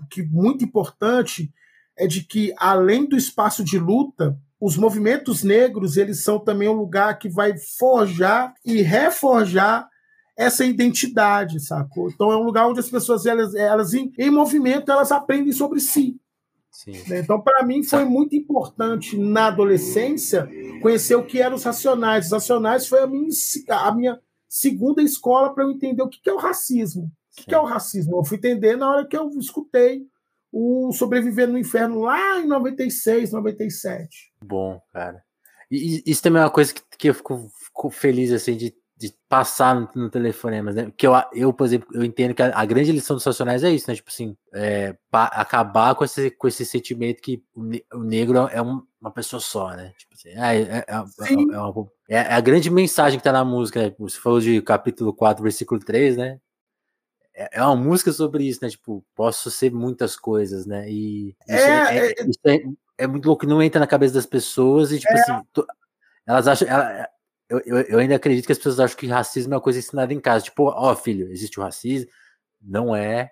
que muito importante, é de que, além do espaço de luta, os movimentos negros eles são também um lugar que vai forjar e reforjar essa identidade, sacou? Então é um lugar onde as pessoas, elas, elas em, em movimento, elas aprendem sobre si. Sim. Então, para mim, foi muito importante na adolescência conhecer o que eram os Racionais. Os Racionais foi a minha, a minha segunda escola para eu entender o que é o racismo. O que é o racismo? Eu fui entender na hora que eu escutei o Sobreviver no Inferno lá em noventa e seis, noventa e sete. Bom, cara. E isso também é uma coisa que, que eu fico, fico feliz assim, de de passar no, no telefonemas, né? Que eu, eu, por exemplo, eu entendo que a, a grande lição dos Racionais é isso, né? Tipo assim, é, pa, acabar com esse, com esse sentimento que o, ne, o negro é um, uma pessoa só, né? Tipo assim, é, é, é, é, é, uma, é a grande mensagem que tá na música, né? Você falou de capítulo quatro, versículo três, né? É uma música sobre isso, né? Tipo, posso ser muitas coisas, né? E isso é, é, é, isso é, é muito louco, não entra na cabeça das pessoas e, tipo é. assim, tu, elas acham... Ela, eu, eu ainda acredito que as pessoas acham que racismo é uma coisa ensinada em casa. Tipo, ó, oh, filho, existe o racismo. Não é,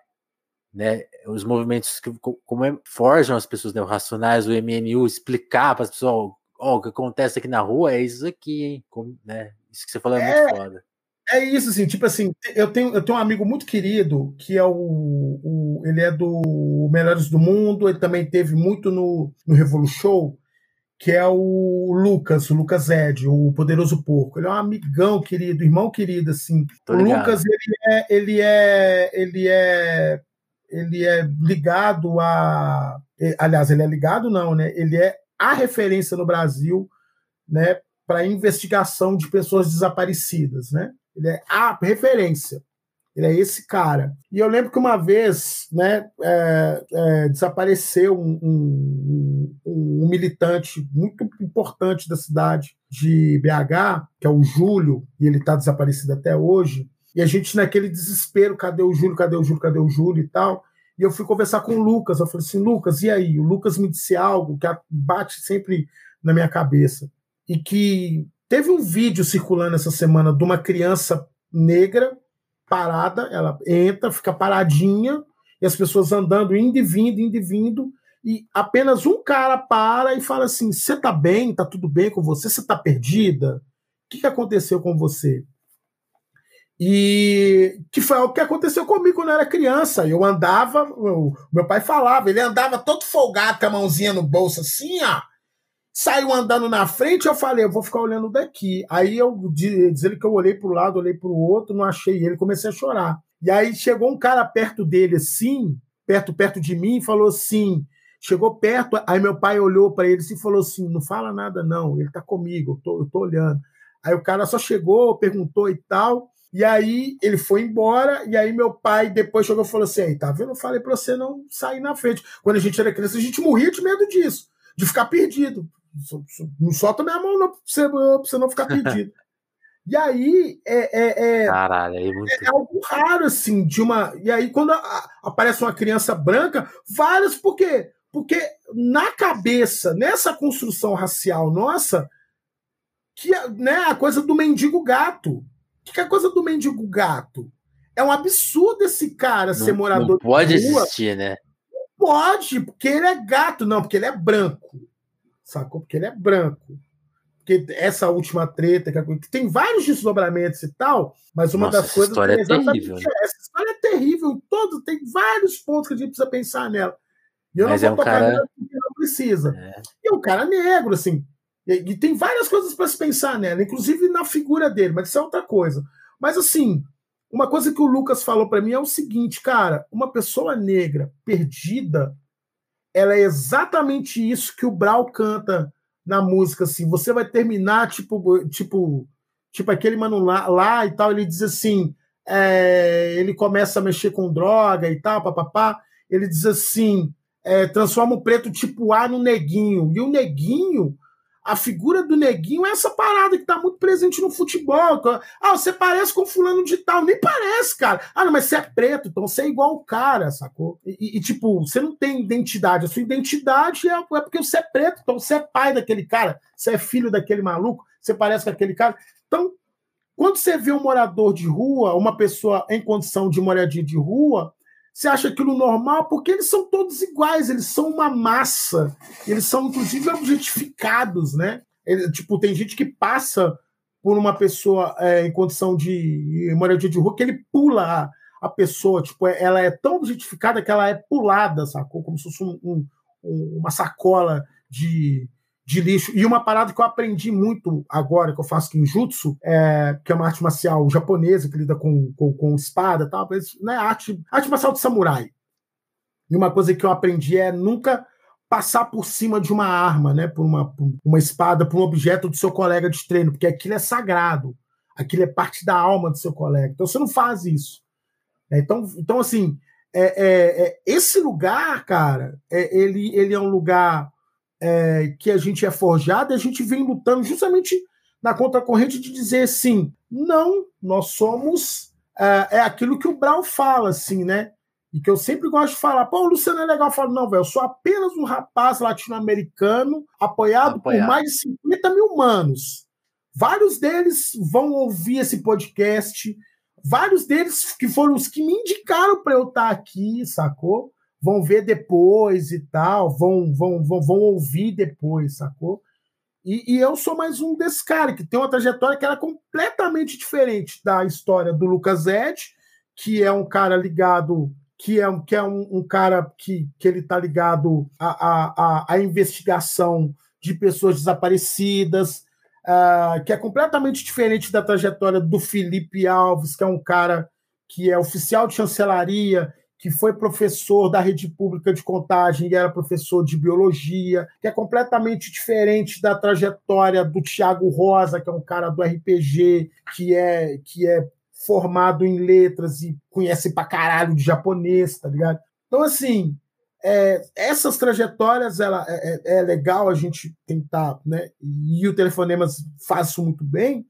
né? Os movimentos que como é, forjam as pessoas, né? O Racionais, o M N U, explicar para as pessoas, ó, oh, o que acontece aqui na rua é isso aqui, hein? Como, né? Isso que você falou é, é. muito foda. É isso, assim, tipo assim, eu tenho, eu tenho um amigo muito querido, que é o, o ele é do Melhores do Mundo, ele também teve muito no, no Revolu Show, que é o Lucas, o Lucas Ed, o Poderoso Porco. Ele é um amigão querido, irmão querido, assim. Tô o ligado. Lucas, ele é, ele é, ele é, ele é ligado a, aliás, ele é ligado não, né? Ele é a referência no Brasil, né, para investigação de pessoas desaparecidas, né? Ele é a referência. Ele é esse cara. E eu lembro que uma vez, né, é, é, desapareceu um, um, um militante muito importante da cidade de B H, que é o Júlio, e ele está desaparecido até hoje. E a gente naquele desespero, cadê o Júlio, cadê o Júlio, cadê o Júlio e tal. E eu fui conversar com o Lucas. Eu falei assim, Lucas, e aí? O Lucas me disse algo que bate sempre na minha cabeça. E que... Teve um vídeo circulando essa semana de uma criança negra parada, ela entra, fica paradinha, e as pessoas andando, indo e vindo, indo e vindo, e apenas um cara para e fala assim, você tá bem? Tá tudo bem com você? Você tá perdida? O que, que aconteceu com você? E que foi o que aconteceu comigo quando eu era criança. Eu andava, eu, meu pai falava, ele andava todo folgado, com a mãozinha no bolso assim, ó, saiu andando na frente, eu falei, eu vou ficar olhando daqui. Aí eu diz ele que eu olhei para o lado, olhei para o outro, não achei ele, comecei a chorar. E aí chegou um cara perto dele assim, perto, perto de mim, e falou assim, chegou perto, aí meu pai olhou para ele e falou assim, não fala nada não, ele está comigo, eu tô, eu tô olhando. Aí o cara só chegou, perguntou e tal, e aí ele foi embora, e aí meu pai depois chegou e falou assim, aí tá vendo, eu falei para você não sair na frente. Quando a gente era criança, a gente morria de medo disso, de ficar perdido. Não solta minha mão não, pra, você, pra você não ficar perdido. E aí é, é, é, Caralho, é, muito... é algo raro assim de uma, e aí quando a, a, aparece uma criança branca, várias, por quê? Porque na cabeça, nessa construção racial nossa, que, né, a coisa do mendigo gato, que, que é a coisa do mendigo gato? É um absurdo esse cara não, ser morador não pode de rua. Existir, né? Não pode, porque ele é gato, não, porque ele é branco. Sacou? Porque ele é branco. Porque essa última treta, que tem vários desdobramentos e tal, mas uma Nossa, das coisas... História é terrível, né? Essa história é terrível. Todo, tem vários pontos que a gente precisa pensar nela. E eu mas não vou é um tocar cara... nela porque não precisa. É. E é um cara negro, assim. E, e tem várias coisas para se pensar nela, inclusive na figura dele, mas isso é outra coisa. Mas, assim, uma coisa que o Lucas falou para mim é o seguinte, cara, uma pessoa negra perdida... Ela é exatamente isso que o Brau canta na música, assim. Você vai terminar, tipo, tipo, tipo aquele mano lá, lá e tal, ele diz assim, é, ele começa a mexer com droga e tal, papapá, ele diz assim, é, transforma o preto tipo A no neguinho. E o neguinho, a figura do neguinho é essa parada que tá muito presente no futebol. Ah, você parece com fulano de tal. Nem parece, cara. Ah, não, mas você é preto, então você é igual o cara, sacou? E, e tipo, você não tem identidade. A sua identidade é, é porque você é preto, então você é pai daquele cara, você é filho daquele maluco, você parece com aquele cara. Então, quando você vê um morador de rua, uma pessoa em condição de moradia de rua, você acha aquilo normal? Porque eles são todos iguais, eles são uma massa, eles são, inclusive, objetificados, né? Ele, tipo, tem gente que passa por uma pessoa é, em condição de moradia de rua que ele pula a, a pessoa, tipo, ela é tão objetificada que ela é pulada, sacou? Como se fosse um, um, uma sacola de, de lixo. E uma parada que eu aprendi muito agora, que eu faço Kenjutsu, é, que é uma arte marcial japonesa que lida com, com, com espada e tal, mas, né, arte, arte marcial de samurai. E uma coisa que eu aprendi é nunca passar por cima de uma arma, né, por uma, por uma espada, por um objeto do seu colega de treino, porque aquilo é sagrado. Aquilo é parte da alma do seu colega. Então, você não faz isso. Então, então assim, é, é, é, esse lugar, cara, é, ele, ele é um lugar é, que a gente é forjado e a gente vem lutando justamente na contracorrente de dizer assim, não, nós somos... É, é aquilo que o Brau fala, assim, né? E que eu sempre gosto de falar. Pô, o Luciano é legal. Eu falo, não, velho, eu sou apenas um rapaz latino-americano apoiado, apoiado por mais de cinquenta mil humanos. Vários deles vão ouvir esse podcast, vários deles que foram os que me indicaram para eu estar aqui, sacou? Vão ver depois e tal, vão, vão, vão, vão ouvir depois, sacou? E, e eu sou mais um desse cara, que tem uma trajetória que era completamente diferente da história do Lucas Ed, que é um cara ligado, que é, que é um, um cara que, que ele tá ligado à, à, à investigação de pessoas desaparecidas, uh, que é completamente diferente da trajetória do Felipe Alves, que é um cara que é oficial de chancelaria, que foi professor da rede pública de Contagem e era professor de biologia, que é completamente diferente da trajetória do Thiago Rosa, que é um cara do R P G, que é, que é formado em letras e conhece pra caralho de japonês, tá ligado? Então, assim, é, essas trajetórias, ela, é, é legal a gente tentar, né? E o Telefonemas faz isso muito bem,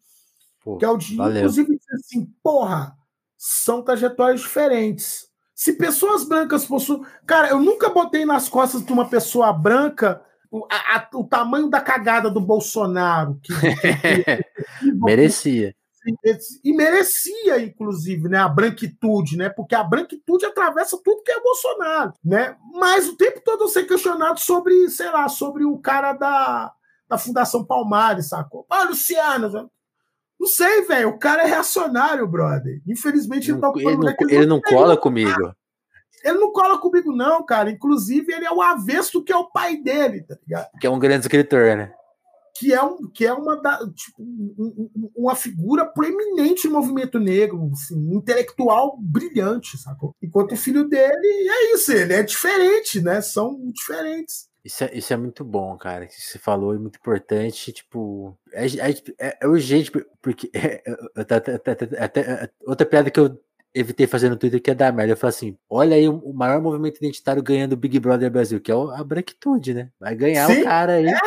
pô, que é o de, valeu. Inclusive, dizer assim, porra, são trajetórias diferentes. Se pessoas brancas possuem... Cara, eu nunca botei nas costas de uma pessoa branca o, a, a, o tamanho da cagada do Bolsonaro. Que, que, que... merecia. E merecia, inclusive, né, a branquitude, né? Porque a branquitude atravessa tudo que é Bolsonaro, né? Mas o tempo todo eu ser questionado sobre, sei lá, sobre o cara da, da Fundação Palmares, sacou? Ah, Luciano... Não sei, velho. O cara é reacionário, brother. Infelizmente, não, ele, tá ele, não, ele, ele não cola comigo. Ele não cola comigo, não, cara. Inclusive, ele é o avesso do que é o pai dele, tá ligado? Que é um grande escritor, né? Que é, um, que é uma, tipo, uma figura proeminente no movimento negro, assim, intelectual brilhante, sacou? Enquanto o filho dele é isso, ele é diferente, né? São diferentes. Isso é, isso é muito bom, cara, que você falou, é muito importante, tipo, é, é, é urgente, porque é, é, é, é, é, outra piada que eu evitei fazer no Twitter que é dar merda, eu falo assim, olha aí o maior movimento identitário ganhando o Big Brother Brasil, que é a branquitude, né, vai ganhar o cara aí. É,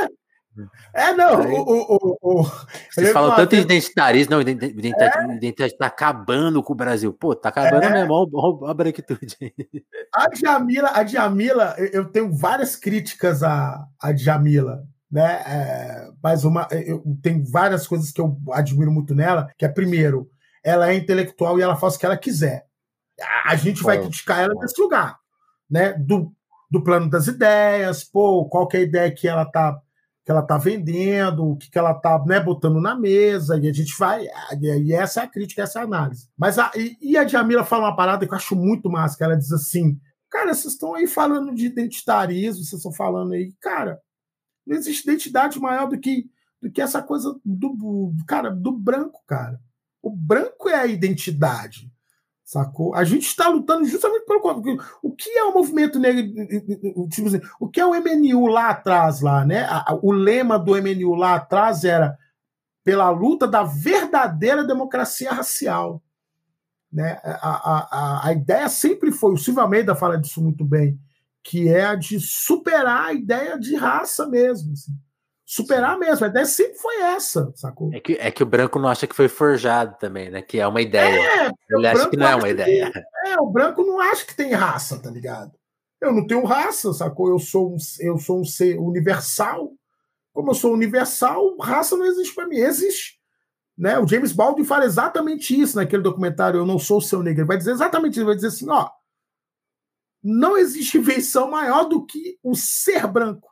é não, aí, o, o, o, o... Vocês falam tanto de identitarismo, não, identitarismo, é? Identitarismo tá acabando com o Brasil, pô, tá acabando é. mesmo, olha a branquitude. A Djamila, a Djamila, eu tenho várias críticas à, à Djamila, né? É, mas uma, eu tenho várias coisas que eu admiro muito nela, que é, primeiro, ela é intelectual e ela faz o que ela quiser. A, a gente vai criticar ela nesse lugar, né? Do, do plano das ideias, pô, qual que é a ideia que ela tá, que ela tá vendendo, o que, que ela tá, né, botando na mesa, e a gente vai... E essa é a crítica, essa é a análise. Mas a, e, e a Djamila fala uma parada que eu acho muito massa, que ela diz assim, cara, vocês estão aí falando de identitarismo, vocês estão falando aí, cara, não existe identidade maior do que, do que essa coisa do, cara, do branco, cara. O branco é a identidade, sacou? A gente está lutando justamente pelo... O que é o movimento negro... O que é o M N U lá atrás, lá, né? O lema do M N U lá atrás era pela luta da verdadeira democracia racial. Né? A, a, a ideia sempre foi, o Silvio Almeida fala disso muito bem, que é a de superar a ideia de raça mesmo, assim. Superar mesmo, a ideia sempre foi essa, sacou? É que, é que o branco não acha que foi forjado também, né, que é uma ideia, é, ele acha que não é uma ideia que, é, o branco não acha que tem raça, tá ligado? Eu não tenho raça, sacou? Eu sou um, eu sou um ser universal, como eu sou universal, raça não existe pra mim, existe. Né? O James Baldwin fala exatamente isso naquele documentário Eu Não Sou o Seu Negro. Ele vai dizer exatamente isso, ele vai dizer assim, ó, não existe invenção maior do que o ser branco.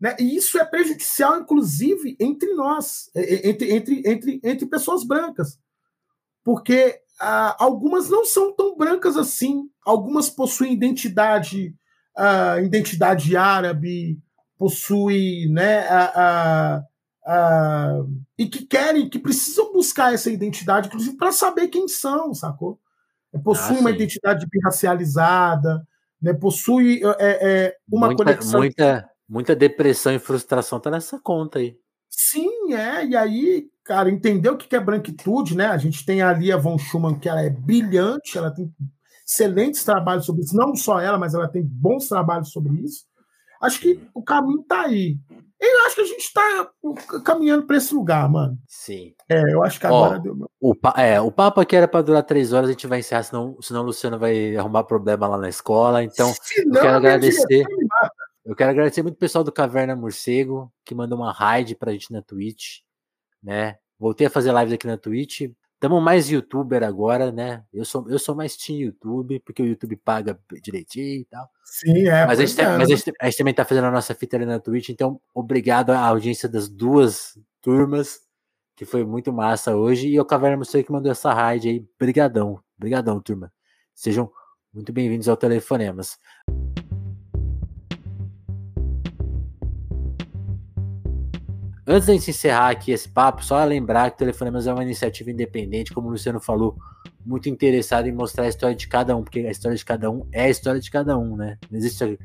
Né? E isso é prejudicial, inclusive, entre nós, entre, entre, entre, entre pessoas brancas. Porque ah, algumas não são tão brancas assim, algumas possuem identidade, ah, identidade árabe, possuem, né, a, a, Uh, e que querem, que precisam buscar essa identidade, inclusive para saber quem são, sacou? Possui ah, uma identidade birracializada, né? Possui é, é, uma muita, conexão. Muita, muita depressão e frustração tá nessa conta aí. Sim, é, e aí, cara, entender o que é branquitude, né? A gente tem a Lia von Schumann, que ela é brilhante, ela tem excelentes trabalhos sobre isso, não só ela, mas ela tem bons trabalhos sobre isso. Acho que o caminho está aí. Eu acho que a gente está caminhando para esse lugar, mano. Sim. É, eu acho que agora ó, deu. O, pa é, o papo aqui era para durar três horas, a gente vai encerrar, senão, senão o Luciano vai arrumar problema lá na escola. Então, se não, eu quero agradecer. Eu quero agradecer muito o pessoal do Caverna Morcego, que mandou uma raid pra gente na Twitch, né? Voltei a fazer lives aqui na Twitch. Tamo mais youtuber agora, né? Eu sou, eu sou mais team YouTube, porque o YouTube paga direitinho e tal. Sim, é. Mas, a gente, tá, mas a, gente, a gente também tá fazendo a nossa fita ali na Twitch, então obrigado à audiência das duas turmas, que foi muito massa hoje. E o Caverna Morcego que mandou essa raid aí. Brigadão, brigadão, turma. Sejam muito bem-vindos ao Telefonemas. Antes de encerrar aqui esse papo, só lembrar que o Telefonemas é uma iniciativa independente, como o Luciano falou, muito interessado em mostrar a história de cada um, porque a história de cada um é a história de cada um, né? Não existe,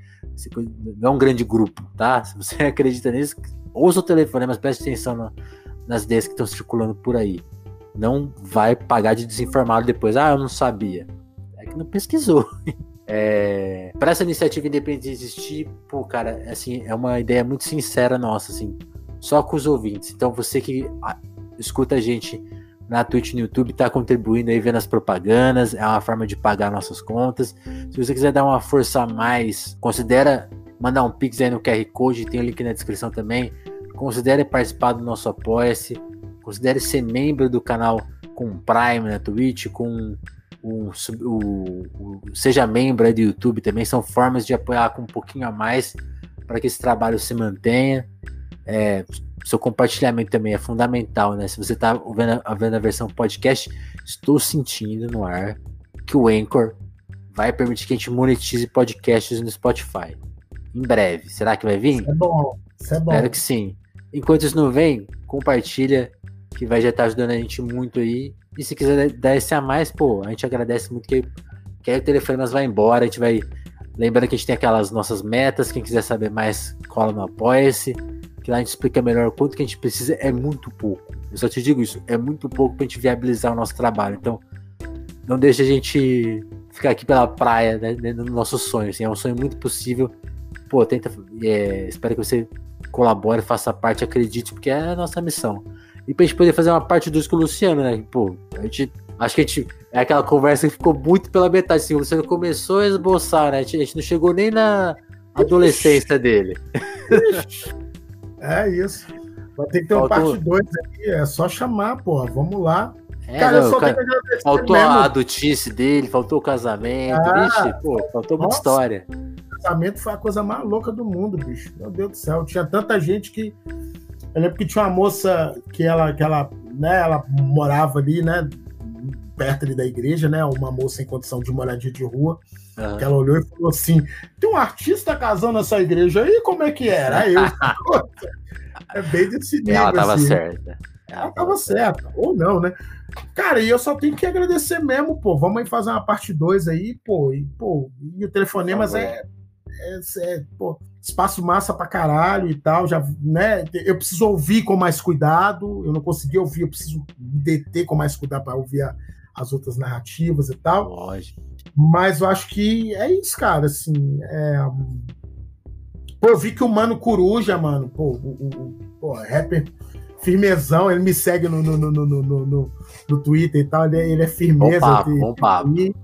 não é um grande grupo, tá? Se você acredita nisso, ouça o Telefonemas, preste atenção na, nas ideias que estão circulando por aí. Não vai pagar de desinformado depois, ah, eu não sabia. É que não pesquisou. É... Para essa iniciativa independente existir, pô, cara, assim, é uma ideia muito sincera nossa, assim, só com os ouvintes. Então você que escuta a gente na Twitch, no YouTube, está contribuindo aí, vendo as propagandas, é uma forma de pagar nossas contas. Se você quiser dar uma força a mais, considera mandar um pix aí no Q R Code, tem o link na descrição também. Considere participar do nosso Apoia-se, considere ser membro do canal com o Prime na Twitch, com o, o, o seja membro aí do YouTube também, são formas de apoiar com um pouquinho a mais para que esse trabalho se mantenha. É, seu compartilhamento também é fundamental, né? Se você tá vendo, vendo a versão podcast, estou sentindo no ar que o Anchor vai permitir que a gente monetize podcasts no Spotify em breve. Será que vai vir? Isso é bom, isso é bom. Espero que sim. Enquanto isso não vem, compartilha, que vai já estar ajudando a gente muito aí. E se quiser dar esse a mais, pô, a gente agradece muito, que, que aí o Telefonemas vai embora, a gente vai... Lembrando que a gente tem aquelas nossas metas, quem quiser saber mais, cola no Apoia-se, que lá a gente explica melhor o quanto que a gente precisa. É muito pouco, eu só te digo isso, é muito pouco pra gente viabilizar o nosso trabalho, então não deixa a gente ficar aqui pela praia, né, dentro do nosso sonho, assim, é um sonho muito possível, pô, tenta, é, espero que você colabore, faça parte, acredite, porque é a nossa missão, e pra gente poder fazer uma parte dois com o Luciano, né, pô, a gente, acho que a gente, é aquela conversa que ficou muito pela metade, assim, o Luciano começou a esboçar, né, a gente, a gente não chegou nem na adolescência dele. É isso. Vai ter que ter faltou... uma parte dois aqui. É só chamar, pô. Vamos lá. É, cara, eu só tenho que agradecer. Faltou mesmo a adultice dele, faltou o casamento. Ah, Vixe, pô, faltou nossa, muita história. O casamento foi a coisa mais louca do mundo, bicho. Meu Deus do céu. Tinha tanta gente que... Eu lembro que tinha uma moça que ela, que ela, né, ela morava ali, né, perto ali da igreja, né? Uma moça em condição de moradia de rua. Uhum. Que ela olhou e falou assim: tem um artista casando na sua igreja aí? Como é que era? Aí eu, é bem desse nível. Ela tava assim, certa. Ela, ela tava certa. certa. Ou não, né? Cara, e eu só tenho que agradecer mesmo, pô. Vamos aí fazer uma parte dois aí, pô. E, pô, e o Telefonemas é, é, é pô, espaço massa pra caralho e tal. Já, né? Eu preciso ouvir com mais cuidado. Eu não consegui ouvir, eu preciso me deter com mais cuidado pra ouvir a, as outras narrativas e tal. Lógico. Mas eu acho que é isso, cara, assim, é... Pô, eu vi que o Mano Coruja, mano, pô, o, o, o rapper firmezão, ele me segue no, no, no, no, no, no Twitter e tal, ele é, ele é firmeza. Bom papo, bom papo. E,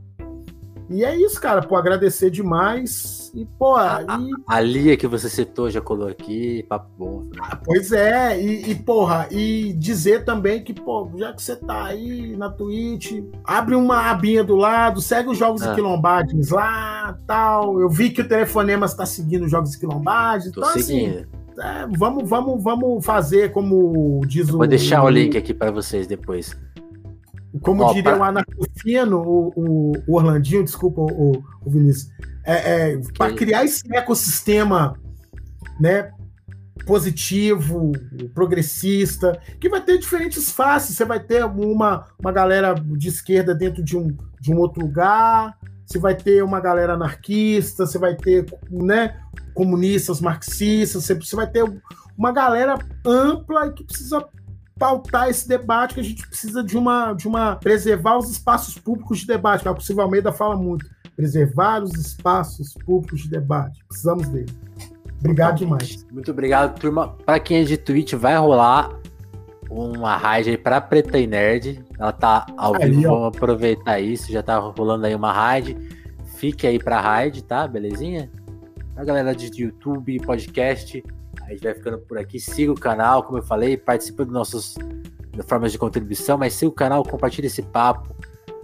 e é isso, cara, pô, agradecer demais e, pô... A, e... a Lia que você citou, já colou aqui, papo bom. Ah, pois é, e, e, porra, e dizer também que, pô, já que você tá aí na Twitch, abre uma abinha do lado, segue os Jogos ah. e Quilombagens lá, tal, eu vi que o Telefonemas tá seguindo os Jogos e Quilombagens, tô então, seguindo. Assim, é, vamos, vamos, vamos fazer como diz eu o... Vou deixar o link aqui pra vocês depois. Como Opa. diria o anarcofino, o, o, o Orlandinho, desculpa, o, o Vinícius, é, é, okay. para criar esse ecossistema, né, positivo, progressista, que vai ter diferentes faces, você vai ter uma, uma galera de esquerda dentro de um, de um outro lugar, você vai ter uma galera anarquista, você vai ter, né, comunistas, marxistas, você, você vai ter uma galera ampla e que precisa pautar esse debate, que a gente precisa de uma, de uma preservar os espaços públicos de debate, que a Possível Almeida fala muito, preservar os espaços públicos de debate, precisamos dele. Obrigado demais. Muito obrigado, turma. Para quem é de Twitch, vai rolar uma raid aí pra Preta e Nerd. Ela tá ao aí, vivo, ó. Vamos aproveitar isso, já tá rolando aí uma raid. Fique aí pra raid, tá? Belezinha? A galera de YouTube, podcast, a gente vai ficando por aqui. Siga o canal, como eu falei, participa das nossas formas de contribuição, mas siga o canal, compartilha esse papo.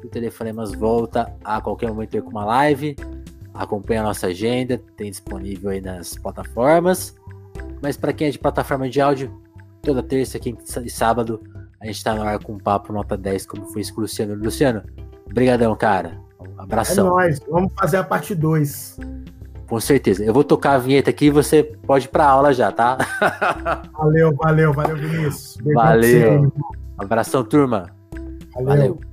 O Telefonemas volta a qualquer momento aí com uma live. Acompanhe a nossa agenda, tem disponível aí nas plataformas. Mas para quem é de plataforma de áudio, toda terça, quinta e sábado a gente tá no ar com um papo nota dez, como foi isso com o Luciano. Luciano, brigadão, cara. Um abração. É nóis, vamos fazer a parte dois. Com certeza. Eu vou tocar a vinheta aqui e você pode ir pra aula já, tá? Valeu, valeu, valeu, Vinícius. Beijo, valeu. Abração, turma. Valeu. valeu.